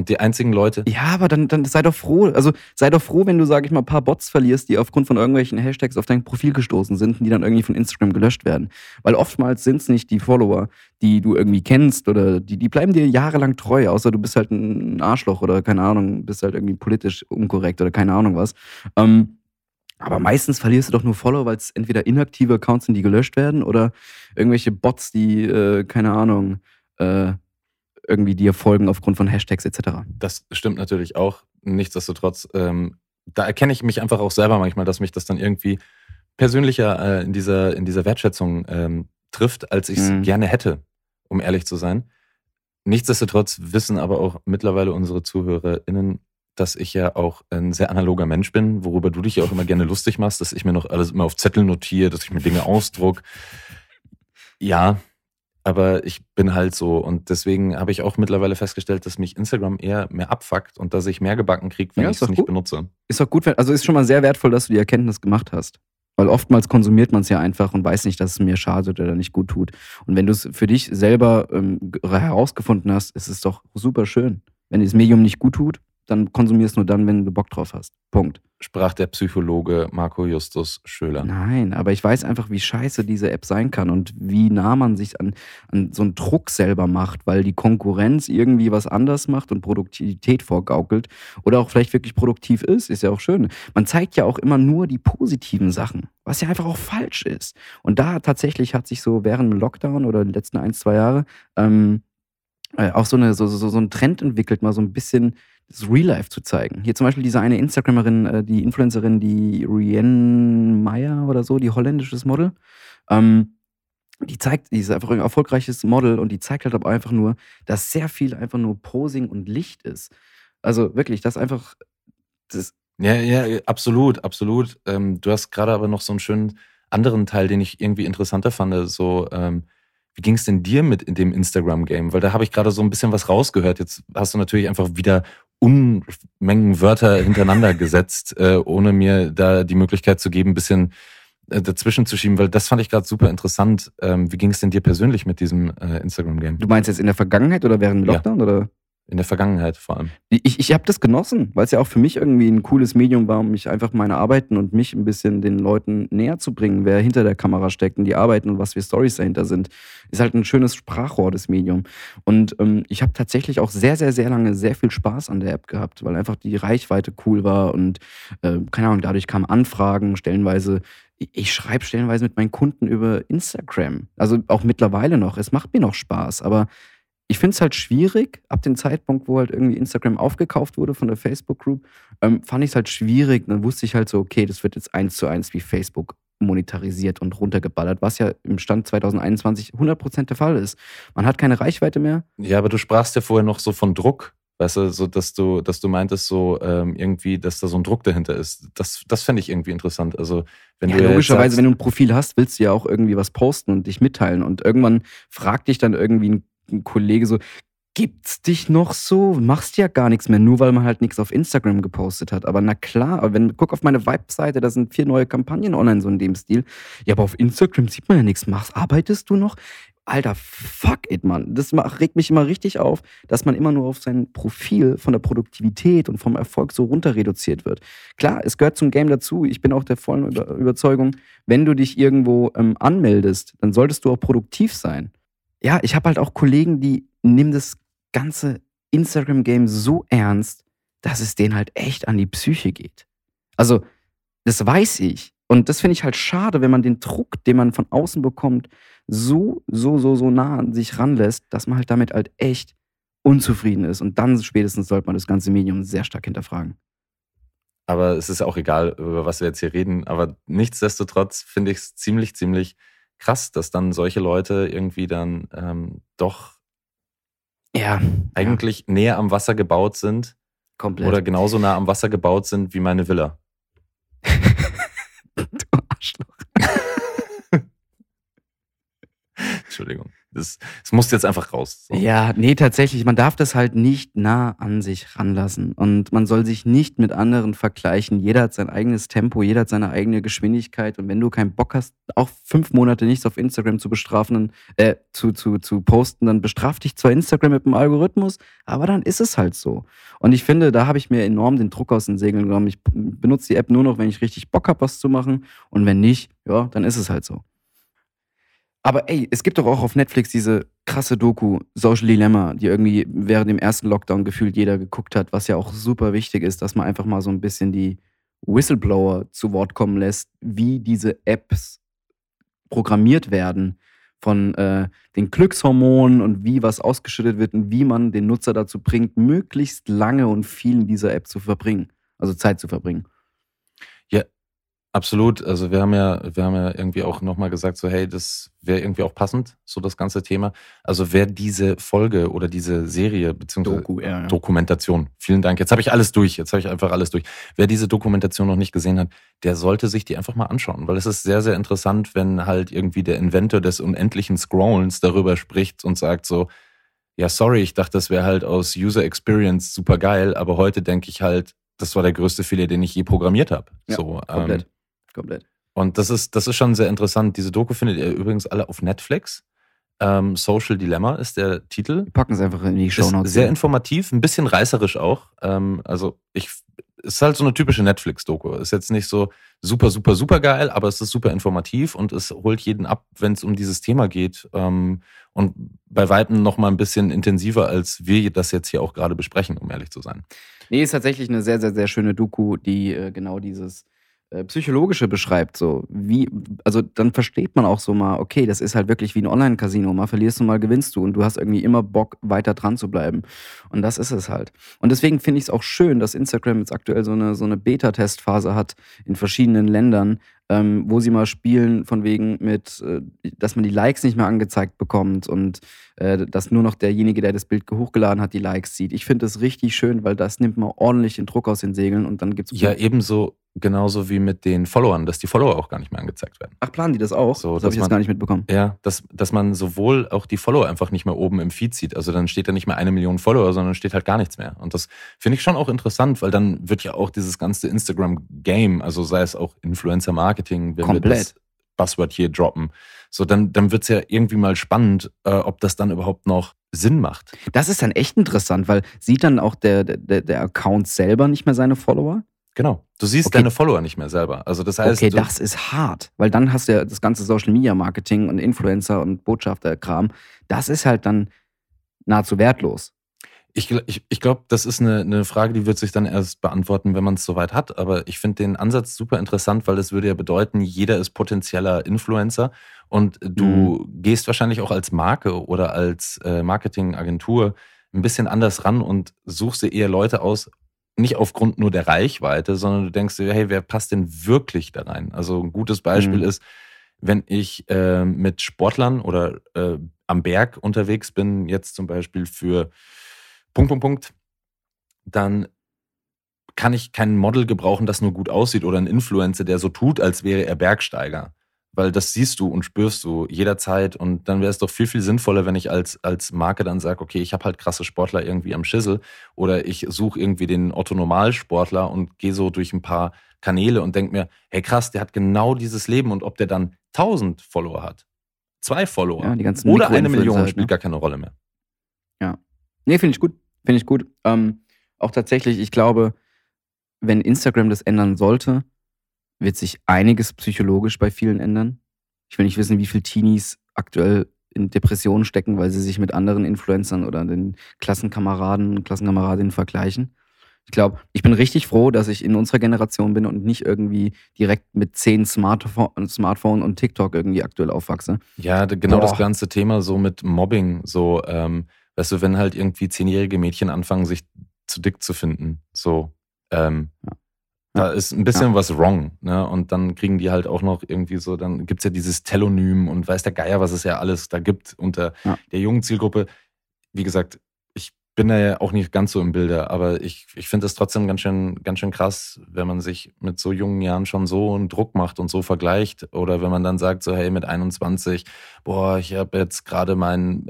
die einzigen Leute... Ja, aber dann sei doch froh. Also sei doch froh, wenn du, sag ich mal, ein paar Bots verlierst, die aufgrund von irgendwelchen Hashtags auf dein Profil gestoßen sind und die dann irgendwie von Instagram gelöscht werden. Weil oftmals sind es nicht die Follower, die du irgendwie kennst oder die bleiben dir jahrelang treu, außer du bist halt ein Arschloch oder, keine Ahnung, bist halt irgendwie politisch unkorrekt oder keine Ahnung was. Aber meistens verlierst du doch nur Follower, weil es entweder inaktive Accounts sind, die gelöscht werden oder irgendwelche Bots, die, keine Ahnung, irgendwie dir folgen aufgrund von Hashtags etc. Das stimmt natürlich auch. Nichtsdestotrotz, da erkenne ich mich einfach auch selber manchmal, dass mich das dann irgendwie persönlicher in dieser Wertschätzung trifft, als ich es gerne hätte, um ehrlich zu sein. Nichtsdestotrotz wissen aber auch mittlerweile unsere ZuhörerInnen, dass ich ja auch ein sehr analoger Mensch bin, worüber du dich ja auch immer gerne lustig machst, dass ich mir noch alles immer auf Zettel notiere, dass ich mir Dinge ausdruck. Ja, Aber ich bin halt so und deswegen habe ich auch mittlerweile festgestellt, dass mich Instagram eher mehr abfuckt und dass ich mehr gebacken kriege, wenn ich es nicht benutze. Ist doch gut, also ist schon mal sehr wertvoll, dass du die Erkenntnis gemacht hast. Weil oftmals konsumiert man es ja einfach und weiß nicht, dass es mir schadet oder nicht gut tut. Und wenn du es für dich selber herausgefunden hast, ist es doch super schön. Wenn das Medium nicht gut tut, dann konsumierst du nur dann, wenn du Bock drauf hast. Punkt. Sprach der Psychologe Marco Justus Schöler. Nein, aber ich weiß einfach, wie scheiße diese App sein kann und wie nah man sich an so einen Druck selber macht, weil die Konkurrenz irgendwie was anders macht und Produktivität vorgaukelt oder auch vielleicht wirklich produktiv ist. Ist ja auch schön. Man zeigt ja auch immer nur die positiven Sachen, was ja einfach auch falsch ist. Und da tatsächlich hat sich so während dem Lockdown oder den letzten 1-2 Jahre auch so ein Trend entwickelt, mal so ein bisschen das Real Life zu zeigen. Hier zum Beispiel diese eine Instagramerin, die Influencerin, die Rianne Meyer oder so, die holländisches Model, die ist einfach ein erfolgreiches Model und die zeigt halt aber einfach nur, dass sehr viel einfach nur Posing und Licht ist. Also wirklich, das einfach... Das ja, absolut, absolut. Du hast gerade aber noch so einen schönen anderen Teil, den ich irgendwie interessanter fand, so... Wie ging es denn dir mit in dem Instagram-Game? Weil da habe ich gerade so ein bisschen was rausgehört. Jetzt hast du natürlich einfach wieder Unmengen Wörter hintereinander gesetzt, ohne mir da die Möglichkeit zu geben, ein bisschen dazwischen zu schieben, weil das fand ich gerade super interessant. Wie ging es denn dir persönlich mit diesem Instagram-Game? Du meinst jetzt in der Vergangenheit oder während dem Lockdown? Ja. Oder? In der Vergangenheit vor allem. Ich habe das genossen, weil es ja auch für mich irgendwie ein cooles Medium war, um mich einfach meine Arbeiten und mich ein bisschen den Leuten näher zu bringen, wer hinter der Kamera steckt und die Arbeiten und was für Storys dahinter sind. Ist halt ein schönes Sprachrohr, das Medium. Und ich habe tatsächlich auch sehr, sehr, sehr lange sehr viel Spaß an der App gehabt, weil einfach die Reichweite cool war und keine Ahnung, dadurch kamen Anfragen stellenweise. Ich schreibe stellenweise mit meinen Kunden über Instagram. Also auch mittlerweile noch. Es macht mir noch Spaß, aber ich finde es halt schwierig, ab dem Zeitpunkt, wo halt irgendwie Instagram aufgekauft wurde von der Facebook-Group, fand ich es halt schwierig. Dann wusste ich halt so, okay, das wird jetzt 1:1 wie Facebook monetarisiert und runtergeballert, was ja im Stand 2021 100% der Fall ist. Man hat keine Reichweite mehr. Ja, aber du sprachst ja vorher noch so von Druck, weißt du, so, dass du meintest so irgendwie, dass da so ein Druck dahinter ist. Das fände ich irgendwie interessant. Also wenn ja, du logischerweise, sagst, wenn du ein Profil hast, willst du ja auch irgendwie was posten und dich mitteilen. Und irgendwann fragt dich dann irgendwie ein Kollege so, gibt's dich noch so? Machst ja gar nichts mehr, nur weil man halt nichts auf Instagram gepostet hat. Aber na klar, guck auf meine Vibe-Seite, da sind 4 neue Kampagnen online, so in dem Stil. Ja, aber auf Instagram sieht man ja nichts. Arbeitest du noch? Alter, fuck it, Mann. Das regt mich immer richtig auf, dass man immer nur auf sein Profil von der Produktivität und vom Erfolg so runter reduziert wird. Klar, es gehört zum Game dazu. Ich bin auch der vollen Überzeugung, wenn du dich irgendwo anmeldest, dann solltest du auch produktiv sein. Ja, ich habe halt auch Kollegen, die nehmen das ganze Instagram-Game so ernst, dass es denen halt echt an die Psyche geht. Also, das weiß ich. Und das finde ich halt schade, wenn man den Druck, den man von außen bekommt, so nah an sich ranlässt, dass man halt damit halt echt unzufrieden ist. Und dann spätestens sollte man das ganze Medium sehr stark hinterfragen. Aber es ist auch egal, über was wir jetzt hier reden. Aber nichtsdestotrotz finde ich es ziemlich, ziemlich krass, dass dann solche Leute irgendwie dann doch eigentlich näher am Wasser gebaut sind. Komplett. Oder genauso nah am Wasser gebaut sind wie meine Villa. Du Arschloch. Entschuldigung. Das muss jetzt einfach raus. So. Ja, nee, tatsächlich. Man darf das halt nicht nah an sich ranlassen. Und man soll sich nicht mit anderen vergleichen. Jeder hat sein eigenes Tempo, jeder hat seine eigene Geschwindigkeit. Und wenn du keinen Bock hast, auch 5 Monate nichts auf Instagram zu posten, dann bestraft dich zwar Instagram mit dem Algorithmus, aber dann ist es halt so. Und ich finde, da habe ich mir enorm den Druck aus den Segeln genommen. Ich benutze die App nur noch, wenn ich richtig Bock habe, was zu machen. Und wenn nicht, ja, dann ist es halt so. Aber ey, es gibt doch auch auf Netflix diese krasse Doku, Social Dilemma, die irgendwie während dem ersten Lockdown gefühlt jeder geguckt hat, was ja auch super wichtig ist, dass man einfach mal so ein bisschen die Whistleblower zu Wort kommen lässt, wie diese Apps programmiert werden von den Glückshormonen und wie was ausgeschüttet wird und wie man den Nutzer dazu bringt, möglichst lange und viel in dieser App zu verbringen, also Zeit zu verbringen. Ja, Absolut. Also wir haben ja irgendwie auch nochmal gesagt, so hey, das wäre irgendwie auch passend, so das ganze Thema. Also wer diese Folge oder diese Serie beziehungsweise Dokumentation, vielen Dank, jetzt habe ich einfach alles durch. Wer diese Dokumentation noch nicht gesehen hat, der sollte sich die einfach mal anschauen, weil es ist sehr, sehr interessant, wenn halt irgendwie der Inventor des unendlichen Scrollens darüber spricht und sagt so, ja sorry, ich dachte, das wäre halt aus User Experience super geil, aber heute denke ich halt, das war der größte Fehler, den ich je programmiert habe. Ja, so, komplett. Und das ist schon sehr interessant. Diese Doku findet ihr übrigens alle auf Netflix. Social Dilemma ist der Titel. Wir packen es einfach in die Shownotes. Sehr informativ, ein bisschen reißerisch auch. Es ist halt so eine typische Netflix-Doku. Ist jetzt nicht so super, super, super geil, aber es ist super informativ und es holt jeden ab, wenn es um dieses Thema geht. Und bei Weitem nochmal ein bisschen intensiver, als wir das jetzt hier auch gerade besprechen, um ehrlich zu sein. Nee, ist tatsächlich eine sehr, sehr, sehr schöne Doku, die genau dieses Psychologische beschreibt, so wie, also dann versteht man auch so mal, okay, das ist halt wirklich wie ein Online-Casino, mal verlierst du, mal gewinnst du und du hast irgendwie immer Bock, weiter dran zu bleiben und das ist es halt. Und deswegen finde ich es auch schön, dass Instagram jetzt aktuell so eine Beta-Testphase hat in verschiedenen Ländern, wo sie mal spielen von wegen mit, dass man die Likes nicht mehr angezeigt bekommt und dass nur noch derjenige, der das Bild hochgeladen hat, die Likes sieht. Ich finde das richtig schön, weil das nimmt mal ordentlich den Druck aus den Segeln und dann gibt's... Ja, ebenso, genauso wie mit den Followern, dass die Follower auch gar nicht mehr angezeigt werden. Ach, planen die das auch? So, das habe ich jetzt gar nicht mitbekommen. Ja, dass man sowohl auch die Follower einfach nicht mehr oben im Feed sieht. Also dann steht da nicht mehr 1 Million Follower, sondern steht halt gar nichts mehr. Und das finde ich schon auch interessant, weil dann wird ja auch dieses ganze Instagram-Game, also sei es auch Influencer-Marketing, wenn komplett. Wir das Buzzword hier droppen, so dann wird es ja irgendwie mal spannend, ob das dann überhaupt noch Sinn macht. Das ist dann echt interessant, weil sieht dann auch der Account selber nicht mehr seine Follower? Genau. Du siehst deine Follower nicht mehr selber. Also das heißt, das ist hart, weil dann hast du ja das ganze Social-Media-Marketing und Influencer- und Botschafter-Kram. Das ist halt dann nahezu wertlos. Ich glaube, das ist eine Frage, die wird sich dann erst beantworten, wenn man es soweit hat. Aber ich finde den Ansatz super interessant, weil das würde ja bedeuten, jeder ist potenzieller Influencer und du gehst wahrscheinlich auch als Marke oder als Marketingagentur ein bisschen anders ran und suchst dir eher Leute aus, nicht aufgrund nur der Reichweite, sondern du denkst dir, hey, wer passt denn wirklich da rein? Also ein gutes Beispiel ist, wenn ich mit Sportlern oder am Berg unterwegs bin, jetzt zum Beispiel für ... dann kann ich kein Model gebrauchen, das nur gut aussieht oder ein Influencer, der so tut, als wäre er Bergsteiger. Weil das siehst du und spürst du jederzeit und dann wäre es doch viel, viel sinnvoller, wenn ich als Marke dann sage, okay, ich habe halt krasse Sportler irgendwie am Schissel oder ich suche irgendwie den Otto-Normalsportler und gehe so durch ein paar Kanäle und denke mir, hey krass, der hat genau dieses Leben und ob der dann 1000 Follower hat, 2 Follower oder 1 Million, spielt gar keine Rolle mehr. Ja, nee, finde ich gut. Auch tatsächlich, ich glaube, wenn Instagram das ändern sollte, wird sich einiges psychologisch bei vielen ändern. Ich will nicht wissen, wie viele Teenies aktuell in Depressionen stecken, weil sie sich mit anderen Influencern oder den Klassenkameraden und Klassenkameradinnen vergleichen. Ich glaube, ich bin richtig froh, dass ich in unserer Generation bin und nicht irgendwie direkt mit 10 Smartphone und TikTok irgendwie aktuell aufwachse. Ja, genau. Boah. Das ganze Thema so mit Mobbing, so, weißt du, wenn halt irgendwie 10-jährige Mädchen anfangen, sich zu dick zu finden, so, ja. Da ist ein bisschen was wrong, ne? Und dann kriegen die halt auch noch irgendwie so, dann gibt's ja dieses Telonym und weiß der Geier, was es ja alles da gibt unter der jungen Zielgruppe. Wie gesagt, ich bin da ja auch nicht ganz so im Bilde, aber ich finde das trotzdem ganz schön krass, wenn man sich mit so jungen Jahren schon so einen Druck macht und so vergleicht. Oder wenn man dann sagt so, hey, mit 21, boah, ich habe jetzt gerade meinen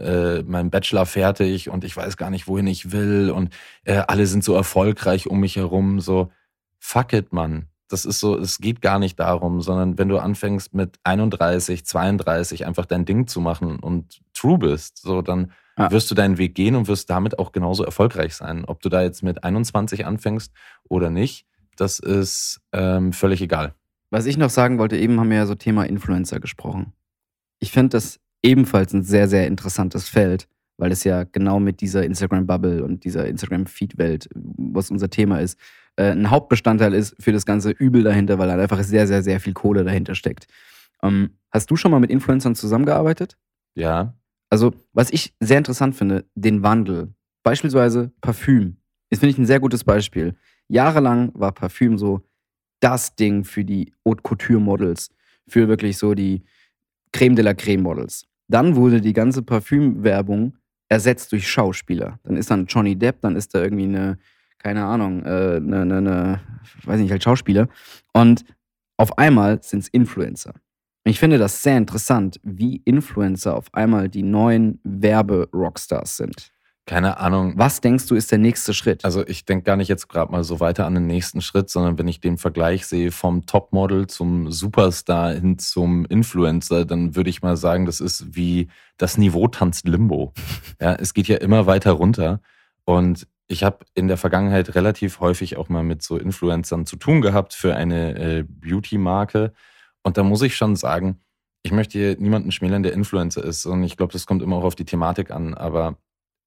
Bachelor fertig und ich weiß gar nicht, wohin ich will und alle sind so erfolgreich um mich herum, so. Fuck it, Mann. Das ist so, es geht gar nicht darum, sondern wenn du anfängst mit 31, 32 einfach dein Ding zu machen und true bist, so dann wirst du deinen Weg gehen und wirst damit auch genauso erfolgreich sein. Ob du da jetzt mit 21 anfängst oder nicht, das ist völlig egal. Was ich noch sagen wollte, eben haben wir ja so Thema Influencer gesprochen. Ich finde das ebenfalls ein sehr, sehr interessantes Feld, weil es ja genau mit dieser Instagram-Bubble und dieser Instagram-Feed-Welt, was unser Thema ist, ein Hauptbestandteil ist für das ganze Übel dahinter, weil da einfach sehr, sehr, sehr viel Kohle dahinter steckt. Hast du schon mal mit Influencern zusammengearbeitet? Ja. Also, was ich sehr interessant finde, den Wandel. Beispielsweise Parfüm. Das finde ich ein sehr gutes Beispiel. Jahrelang war Parfüm so das Ding für die Haute Couture-Models, für wirklich so die Creme de la Creme-Models. Dann wurde die ganze Parfümwerbung ersetzt durch Schauspieler. Dann ist dann Johnny Depp, dann ist da irgendwie eine, keine Ahnung, weiß nicht, halt Schauspieler. Und auf einmal sind es Influencer. Und ich finde das sehr interessant, wie Influencer auf einmal die neuen Werbe-Rockstars sind. Keine Ahnung. Was denkst du, ist der nächste Schritt? Also ich denke gar nicht jetzt gerade mal so weiter an den nächsten Schritt, sondern wenn ich den Vergleich sehe vom Topmodel zum Superstar hin zum Influencer, dann würde ich mal sagen, das ist wie das Niveau tanzt Limbo. Ja, es geht ja immer weiter runter. Und ich habe in der Vergangenheit relativ häufig auch mal mit so Influencern zu tun gehabt für eine Beauty-Marke. Und da muss ich schon sagen, ich möchte hier niemanden schmälern, der Influencer ist. Und ich glaube, das kommt immer auch auf die Thematik an, aber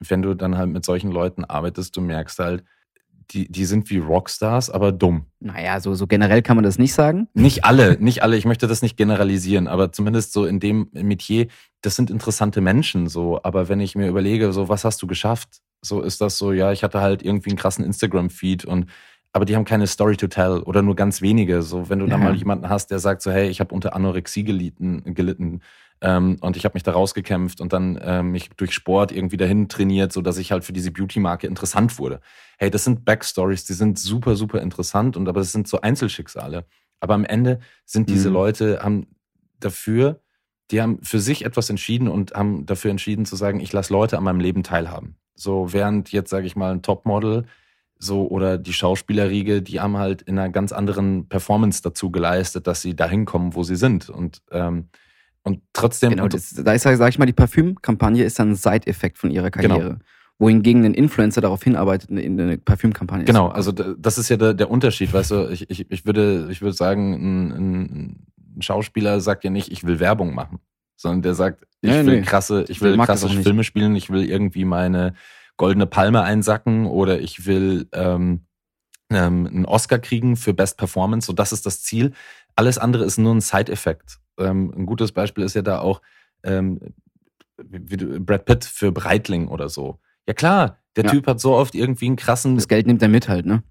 wenn du dann halt mit solchen Leuten arbeitest, du merkst halt, die sind wie Rockstars, aber dumm. Naja, so generell kann man das nicht sagen. Nicht alle. Ich möchte das nicht generalisieren, aber zumindest so in dem Metier, das sind interessante Menschen so. Aber wenn ich mir überlege, so was hast du geschafft? So ist das so, ja, ich hatte halt irgendwie einen krassen Instagram-Feed und aber die haben keine Story to tell oder nur ganz wenige. So, wenn du da mal jemanden hast, der sagt so, hey, ich habe unter Anorexie gelitten und ich habe mich da rausgekämpft und dann mich durch Sport irgendwie dahin trainiert, sodass ich halt für diese Beauty-Marke interessant wurde. Hey, das sind Backstories, die sind super, super interessant, aber das sind so Einzelschicksale. Aber am Ende sind diese Leute, die haben für sich etwas entschieden und haben dafür entschieden zu sagen, ich lasse Leute an meinem Leben teilhaben. So, während jetzt, sage ich mal, ein Topmodel so oder die Schauspielerriege, die haben halt in einer ganz anderen Performance dazu geleistet, dass sie dahin kommen, wo sie sind. Und trotzdem... Genau, da ist, sag ich mal, die Parfümkampagne ist dann ein Side-Effekt von ihrer Karriere. Genau. Wohingegen ein Influencer darauf hinarbeitet, eine Parfümkampagne ist. Genau, also das ist ja der Unterschied. Weißt du, ich würde sagen, ein Schauspieler sagt ja nicht, ich will Werbung machen, sondern der sagt, ich will krasse Filme spielen, ich will irgendwie meine Goldene Palme einsacken oder ich will einen Oscar kriegen für Best Performance. So, das ist das Ziel. Alles andere ist nur ein Side-Effekt. Ein gutes Beispiel ist ja da auch Brad Pitt für Breitling oder so. Ja klar, der Typ hat so oft irgendwie einen krassen... Das Geld nimmt er mit halt, ne?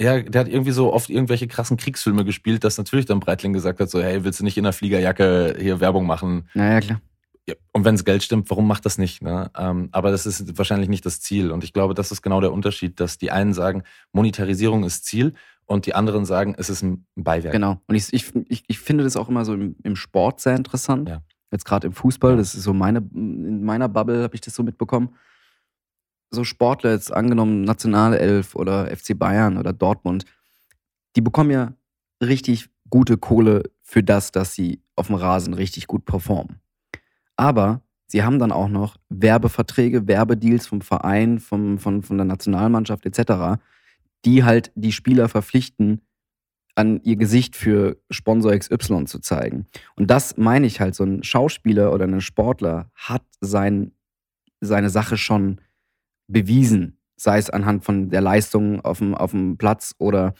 Ja, der hat irgendwie so oft irgendwelche krassen Kriegsfilme gespielt, dass natürlich dann Breitling gesagt hat, so hey, willst du nicht in der Fliegerjacke hier Werbung machen? Naja, klar. Ja, und wenn das Geld stimmt, warum macht das nicht? Ne? Aber das ist wahrscheinlich nicht das Ziel. Und ich glaube, das ist genau der Unterschied, dass die einen sagen, Monetarisierung ist Ziel und die anderen sagen, es ist ein Beiwerk. Genau. Und ich finde das auch immer so im Sport sehr interessant. Ja. Jetzt gerade im Fußball, das ist so in meiner Bubble habe ich das so mitbekommen. So Sportler jetzt angenommen, Nationalelf oder FC Bayern oder Dortmund, die bekommen ja richtig gute Kohle für das, dass sie auf dem Rasen richtig gut performen. Aber sie haben dann auch noch Werbeverträge, Werbedeals vom Verein, von der Nationalmannschaft etc., die halt die Spieler verpflichten, an ihr Gesicht für Sponsor XY zu zeigen. Und das meine ich halt, so ein Schauspieler oder ein Sportler hat seine Sache schon bewiesen, sei es anhand von der Leistung auf dem Platz oder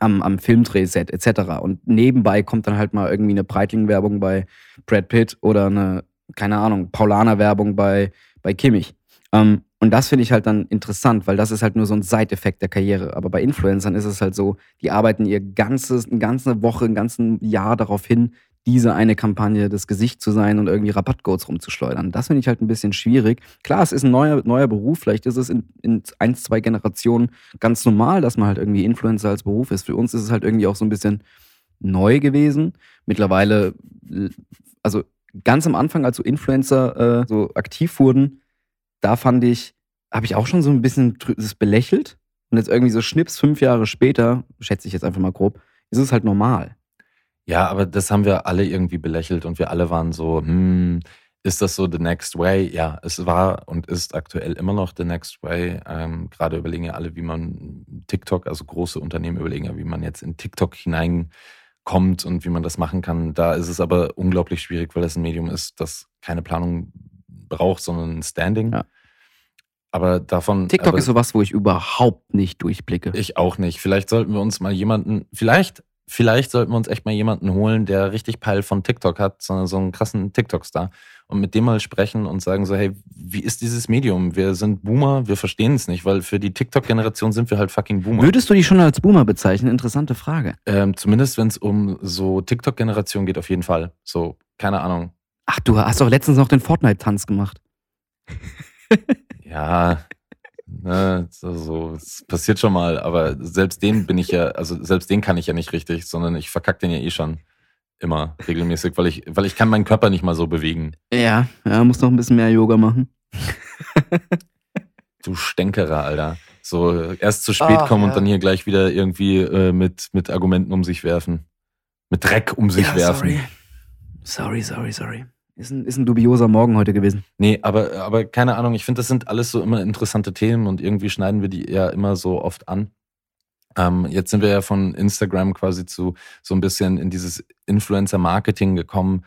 am Filmdrehset etc. Und nebenbei kommt dann halt mal irgendwie eine Breitling-Werbung bei Brad Pitt oder eine, keine Ahnung, Paulaner-Werbung bei Kimmich. Und das finde ich halt dann interessant, weil das ist halt nur so ein Side-Effekt der Karriere. Aber bei Influencern ist es halt so, die arbeiten eine ganze Woche, ein ganzes Jahr darauf hin, diese eine Kampagne das Gesicht zu sein und irgendwie Rabattcodes rumzuschleudern. Das finde ich halt ein bisschen schwierig. Klar, es ist ein neuer Beruf. Vielleicht ist es in 1-2 Generationen ganz normal, dass man halt irgendwie Influencer als Beruf ist. Für uns ist es halt irgendwie auch so ein bisschen neu gewesen. Mittlerweile, also ganz am Anfang, als so Influencer so aktiv wurden, da habe ich auch schon so ein bisschen das belächelt. Und jetzt irgendwie so schnips 5 Jahre später, schätze ich jetzt einfach mal grob, ist es halt normal. Ja, aber das haben wir alle irgendwie belächelt und wir alle waren so, ist das so the next way? Ja, es war und ist aktuell immer noch the next way. Gerade überlegen ja alle, wie man TikTok, also große Unternehmen überlegen ja, wie man jetzt in TikTok hineinkommt und wie man das machen kann. Da ist es aber unglaublich schwierig, weil das ein Medium ist, das keine Planung braucht, sondern ein Standing. Ja. Aber davon... TikTok ist sowas, wo ich überhaupt nicht durchblicke. Ich auch nicht. Vielleicht sollten wir uns mal jemanden... Vielleicht... vielleicht sollten wir uns echt mal jemanden holen, der richtig Peil von TikTok hat, sondern so einen krassen TikTok-Star, und mit dem mal sprechen und sagen so, hey, wie ist dieses Medium? Wir sind Boomer, wir verstehen es nicht, weil für die TikTok-Generation sind wir halt fucking Boomer. Würdest du die schon als Boomer bezeichnen? Interessante Frage. Zumindest, wenn es um so TikTok-Generation geht, auf jeden Fall. So, keine Ahnung. Ach, du hast doch letztens noch den Fortnite-Tanz gemacht. Ja, ne, so, es passiert schon mal, aber selbst den bin ich ja, also selbst den kann ich ja nicht richtig, sondern ich verkacke den ja eh schon immer regelmäßig, weil ich kann meinen Körper nicht mal so bewegen. Ja, muss noch ein bisschen mehr Yoga machen. Du Stänkerer, Alter. So, erst zu spät kommen und dann hier gleich wieder irgendwie mit Argumenten um sich werfen. Mit Dreck um sich werfen. Sorry. Ist ein dubioser Morgen heute gewesen. Nee, aber keine Ahnung, ich finde, das sind alles so immer interessante Themen und irgendwie schneiden wir die ja immer so oft an. Jetzt sind wir ja von Instagram quasi zu so ein bisschen in dieses Influencer-Marketing gekommen.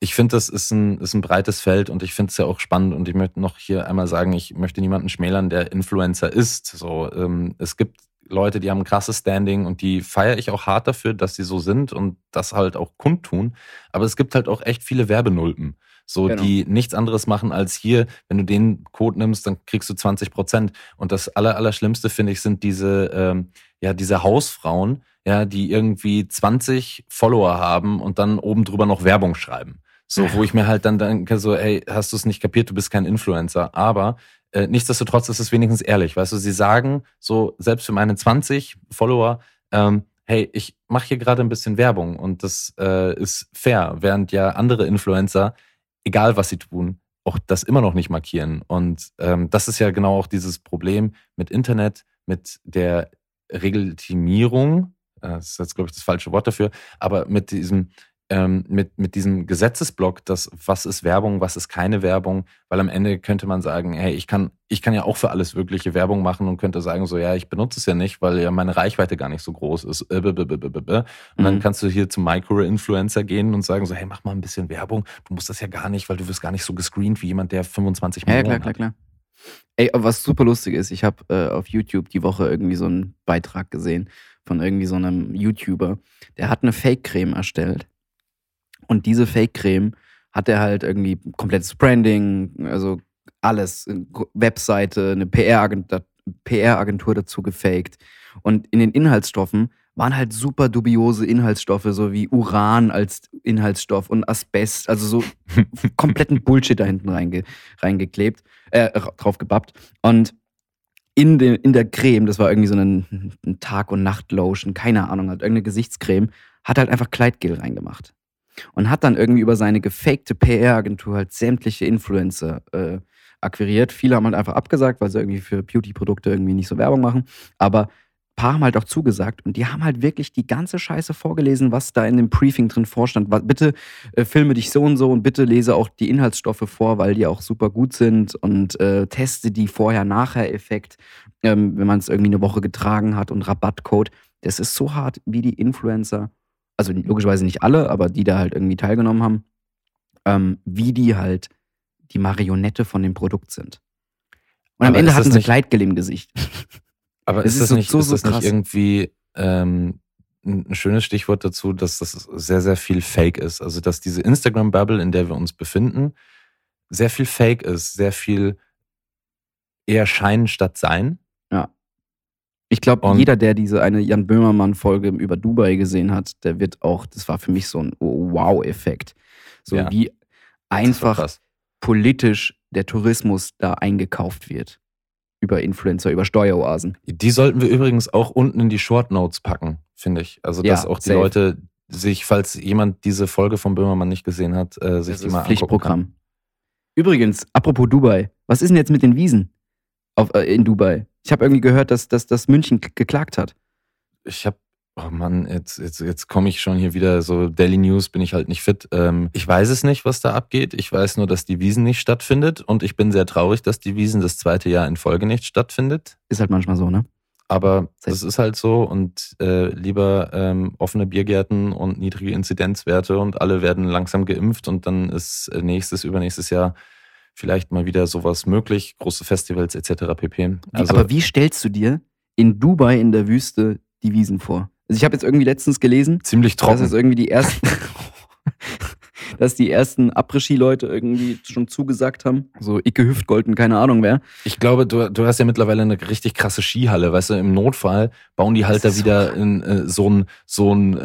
Ich finde, das ist ein breites Feld und ich finde es ja auch spannend, und ich möchte noch hier einmal sagen, ich möchte niemanden schmälern, der Influencer ist. So, es gibt Leute, die haben ein krasses Standing und die feiere ich auch hart dafür, dass sie so sind und das halt auch kundtun. Aber es gibt halt auch echt viele Werbenulpen, so, genau, die nichts anderes machen als hier, wenn du den Code nimmst, dann kriegst du 20%. Und das Allerschlimmste, finde ich, sind diese Hausfrauen, ja, die irgendwie 20 Follower haben und dann oben drüber noch Werbung schreiben. So, wo ich mir halt dann denke, so, hey, hast du es nicht kapiert, du bist kein Influencer. Aber nichtsdestotrotz ist es wenigstens ehrlich, weißt du, sie sagen so, selbst für meine 20 Follower, hey, ich mache hier gerade ein bisschen Werbung und das ist fair, während ja andere Influencer, egal was sie tun, auch das immer noch nicht markieren. Und das ist ja genau auch dieses Problem mit Internet, mit der Regulatimierung, das ist jetzt, glaube ich, das falsche Wort dafür, aber mit diesem Gesetzesblock, das, was ist Werbung, was ist keine Werbung, weil am Ende könnte man sagen, hey, ich kann ja auch für alles wirkliche Werbung machen und könnte sagen so, ja, ich benutze es ja nicht, weil ja meine Reichweite gar nicht so groß ist. Und dann kannst du hier zum Micro-Influencer gehen und sagen so, hey, mach mal ein bisschen Werbung, du musst das ja gar nicht, weil du wirst gar nicht so gescreent wie jemand, der 25 Millionen hat. Ja, klar. Ey, was super lustig ist, ich habe auf YouTube die Woche irgendwie so einen Beitrag gesehen von irgendwie so einem YouTuber, der hat eine Fake-Creme erstellt. Und diese Fake-Creme hat er halt irgendwie komplettes Branding, also alles, Webseite, eine PR-Agentur dazu gefaked. Und in den Inhaltsstoffen waren halt super dubiose Inhaltsstoffe, so wie Uran als Inhaltsstoff und Asbest, also so kompletten Bullshit da hinten reingeklebt, drauf gebappt. Und in der Creme, das war irgendwie so ein Tag- und Nacht-Lotion, keine Ahnung, hat irgendeine Gesichtscreme, hat halt einfach Kleidgel reingemacht. Und hat dann irgendwie über seine gefakte PR-Agentur halt sämtliche Influencer akquiriert. Viele haben halt einfach abgesagt, weil sie irgendwie für Beauty-Produkte irgendwie nicht so Werbung machen. Aber ein paar haben halt auch zugesagt. Und die haben halt wirklich die ganze Scheiße vorgelesen, was da in dem Briefing drin vorstand. Bitte filme dich so und so und bitte lese auch die Inhaltsstoffe vor, weil die auch super gut sind. Und teste die Vorher-Nachher-Effekt, wenn man es irgendwie eine Woche getragen hat, und Rabattcode. Das ist so hart, wie die Influencer, also logischerweise nicht alle, aber die da halt irgendwie teilgenommen haben, wie die halt die Marionette von dem Produkt sind. Und am Ende hatten sie Kleidgel im Gesicht. Aber ist das nicht irgendwie ein schönes Stichwort dazu, dass das sehr, sehr viel Fake ist? Also, dass diese Instagram-Bubble, in der wir uns befinden, sehr viel Fake ist, sehr viel eher Schein statt Sein. Ja. Ich glaube, jeder, der diese eine Jan Böhmermann-Folge über Dubai gesehen hat, der wird auch, das war für mich so ein Wow-Effekt. So, ja, wie einfach politisch der Tourismus da eingekauft wird. Über Influencer, über Steueroasen. Die sollten wir übrigens auch unten in die Shortnotes packen, finde ich. Also, dass auch die safe Leute sich, falls jemand diese Folge von Böhmermann nicht gesehen hat, sich das die mal Pflichtprogramm angucken kann. Übrigens, apropos Dubai, was ist denn jetzt mit den Wiesen in Dubai? Ich habe irgendwie gehört, dass München geklagt hat. Jetzt komme ich schon hier wieder, so Daily News, bin ich halt nicht fit. Ich weiß es nicht, was da abgeht. Ich weiß nur, dass die Wiesn nicht stattfindet. Und ich bin sehr traurig, dass die Wiesn das zweite Jahr in Folge nicht stattfindet. Ist halt manchmal so, ne? Aber das ist halt so. Und lieber offene Biergärten und niedrige Inzidenzwerte und alle werden langsam geimpft. Und dann ist übernächstes Jahr vielleicht mal wieder sowas möglich, große Festivals etc. pp. Also, aber wie stellst du dir in Dubai in der Wüste die Wiesen vor? Also ich habe jetzt irgendwie letztens gelesen, ziemlich trocken, dass es irgendwie die ersten, dass die ersten Après-Ski-Leute irgendwie schon zugesagt haben. So Icke Hüftgolden, keine Ahnung wer. Ich glaube, du hast ja mittlerweile eine richtig krasse Skihalle, weißt du, im Notfall bauen die halt da wieder in, so ein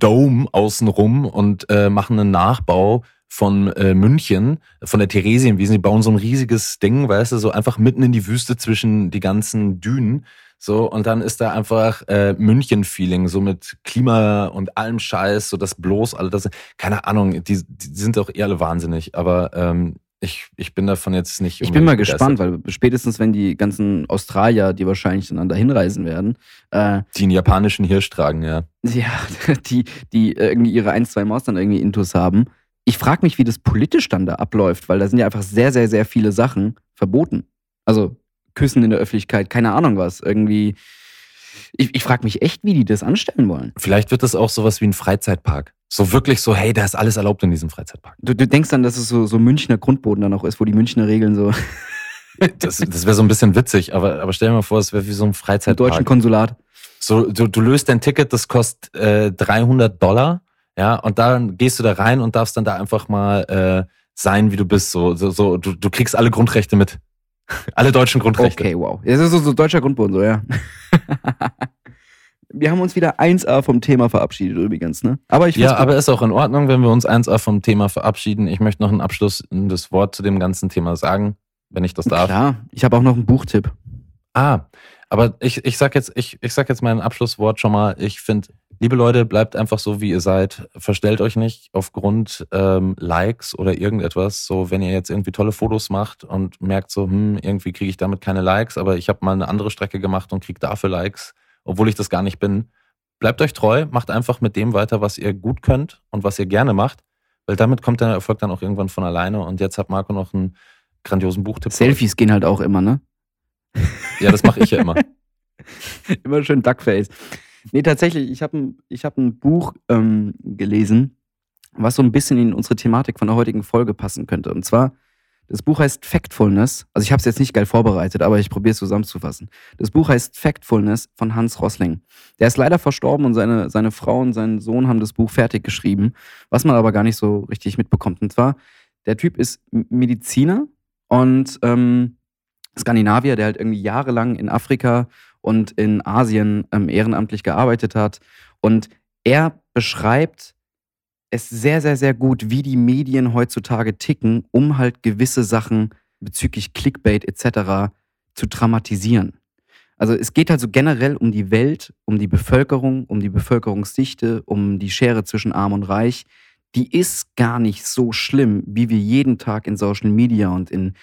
Dome außenrum und machen einen Nachbau von München, von der Theresienwiese. Die bauen so ein riesiges Ding, weißt du, so einfach mitten in die Wüste zwischen die ganzen Dünen. So, und dann ist da einfach München-Feeling, so mit Klima und allem Scheiß, so das bloß alle das. Keine Ahnung, die sind auch eh alle wahnsinnig, aber ich bin davon jetzt nicht. Ich bin mal gespannt, weil spätestens, wenn die ganzen Australier, die wahrscheinlich dann da hinreisen werden. Die einen japanischen Hirsch tragen, ja. Ja, die irgendwie ihre 1-2 Maus dann irgendwie Intus haben. Ich frage mich, wie das politisch dann da abläuft, weil da sind ja einfach sehr, sehr, sehr viele Sachen verboten. Also Küssen in der Öffentlichkeit, keine Ahnung was. Irgendwie, ich frage mich echt, wie die das anstellen wollen. Vielleicht wird das auch sowas wie ein Freizeitpark. So wirklich so, hey, da ist alles erlaubt in diesem Freizeitpark. Du denkst dann, dass es so Münchner Grundboden dann auch ist, wo die Münchner Regeln so... Das wäre so ein bisschen witzig, aber stell dir mal vor, es wäre wie so ein Freizeitpark. Im deutschen Konsulat. So, du löst dein Ticket, das kostet $300, ja, und dann gehst du da rein und darfst dann da einfach mal sein, wie du bist. So du kriegst alle Grundrechte mit. Alle deutschen Grundrechte. Okay, wow. Das ist so deutscher Grundboden, so, ja. Wir haben uns wieder 1A vom Thema verabschiedet übrigens, ne? Aber ist auch in Ordnung, wenn wir uns 1A vom Thema verabschieden. Ich möchte noch ein abschließendes Wort zu dem ganzen Thema sagen, wenn ich das darf. Klar, ich habe auch noch einen Buchtipp. Aber ich sag jetzt mein Abschlusswort schon mal. Ich finde, liebe Leute, bleibt einfach so, wie ihr seid. Verstellt euch nicht aufgrund Likes oder irgendetwas. So, wenn ihr jetzt irgendwie tolle Fotos macht und merkt so, irgendwie kriege ich damit keine Likes, aber ich habe mal eine andere Strecke gemacht und kriege dafür Likes, obwohl ich das gar nicht bin. Bleibt euch treu, macht einfach mit dem weiter, was ihr gut könnt und was ihr gerne macht, weil damit kommt der Erfolg dann auch irgendwann von alleine. Und jetzt hat Marco noch einen grandiosen Buchtipp. Selfies gehen halt auch immer, ne? Ja, das mache ich ja immer. Immer schön Duckface. Nee, tatsächlich, ich hab ein Buch gelesen, was so ein bisschen in unsere Thematik von der heutigen Folge passen könnte. Und zwar, das Buch heißt Factfulness. Also ich habe es jetzt nicht geil vorbereitet, aber ich probiere es zusammenzufassen. Das Buch heißt Factfulness von Hans Rosling. Der ist leider verstorben und seine Frau und sein Sohn haben das Buch fertig geschrieben, was man aber gar nicht so richtig mitbekommt. Und zwar, der Typ ist Mediziner und Skandinavier, der halt irgendwie jahrelang in Afrika und in Asien ehrenamtlich gearbeitet hat. Und er beschreibt es sehr, sehr, sehr gut, wie die Medien heutzutage ticken, um halt gewisse Sachen bezüglich Clickbait etc. zu dramatisieren. Also es geht halt so generell um die Welt, um die Bevölkerung, um die Bevölkerungsdichte, um die Schere zwischen Arm und Reich. Die ist gar nicht so schlimm, wie wir jeden Tag in Social Media und in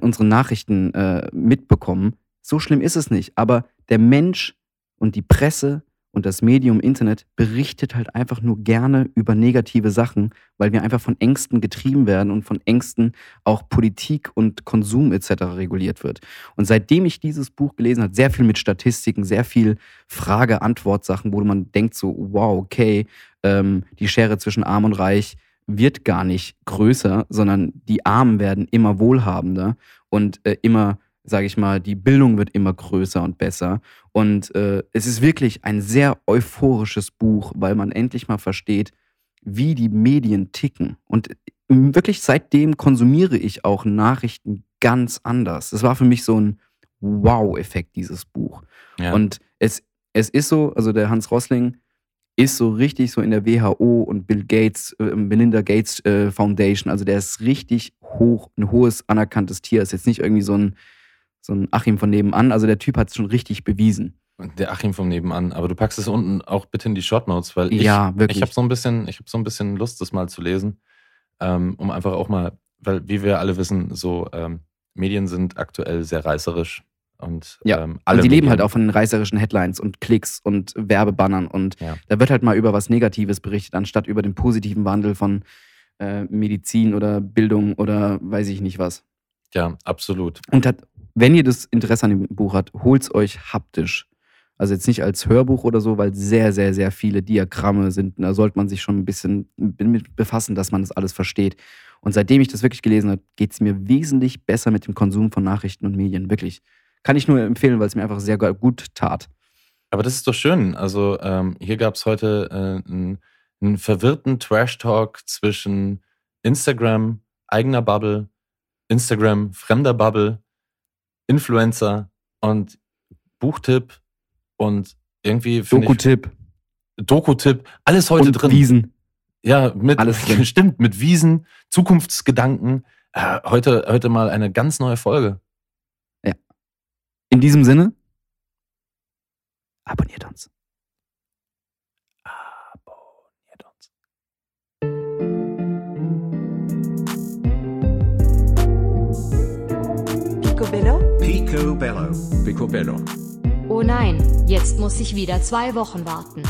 unseren Nachrichten mitbekommen. So schlimm ist es nicht, aber der Mensch und die Presse und das Medium Internet berichtet halt einfach nur gerne über negative Sachen, weil wir einfach von Ängsten getrieben werden und von Ängsten auch Politik und Konsum etc. reguliert wird. Und seitdem ich dieses Buch gelesen habe, sehr viel mit Statistiken, sehr viel Frage-Antwort-Sachen, wo man denkt so, wow, okay, die Schere zwischen Arm und Reich wird gar nicht größer, sondern die Armen werden immer wohlhabender und immer, sage ich mal, die Bildung wird immer größer und besser. Und es ist wirklich ein sehr euphorisches Buch, weil man endlich mal versteht, wie die Medien ticken. Und wirklich seitdem konsumiere ich auch Nachrichten ganz anders. Das war für mich so ein Wow-Effekt, dieses Buch. Ja. Und es ist so, also der Hans Rosling ist so richtig so in der WHO und Bill Gates, Melinda Gates Foundation, also der ist richtig hoch, ein hohes anerkanntes Tier. Ist jetzt nicht irgendwie so ein Achim von nebenan, also der Typ hat es schon richtig bewiesen. Der Achim von nebenan, aber du packst es unten auch bitte in die Shortnotes, weil ich habe so ein bisschen Lust, das mal zu lesen, um einfach auch mal, weil wie wir alle wissen, so Medien sind aktuell sehr reißerisch. Und, ja, alle und die leben halt auch von den reißerischen Headlines und Klicks und Werbebannern und da wird halt mal über was Negatives berichtet, anstatt über den positiven Wandel von Medizin oder Bildung oder weiß ich nicht was. Ja, absolut. Und wenn ihr das Interesse an dem Buch habt, holt's euch haptisch. Also jetzt nicht als Hörbuch oder so, weil sehr, sehr, sehr viele Diagramme sind. Da sollte man sich schon ein bisschen mit befassen, dass man das alles versteht. Und seitdem ich das wirklich gelesen habe, geht's mir wesentlich besser mit dem Konsum von Nachrichten und Medien. Wirklich. Kann ich nur empfehlen, weil es mir einfach sehr gut tat. Aber das ist doch schön. Also hier gab es heute einen verwirrten Trash-Talk zwischen Instagram, eigener Bubble, Instagram, fremder Bubble, Influencer und Buchtipp und irgendwie Doku-Tipp, alles heute und drin. Wiesen. Ja, mit Wiesen, Zukunftsgedanken. Heute mal eine ganz neue Folge. Ja. In diesem Sinne, abonniert uns. Picobello? Picobello. Oh nein, jetzt muss ich wieder 2 Wochen warten.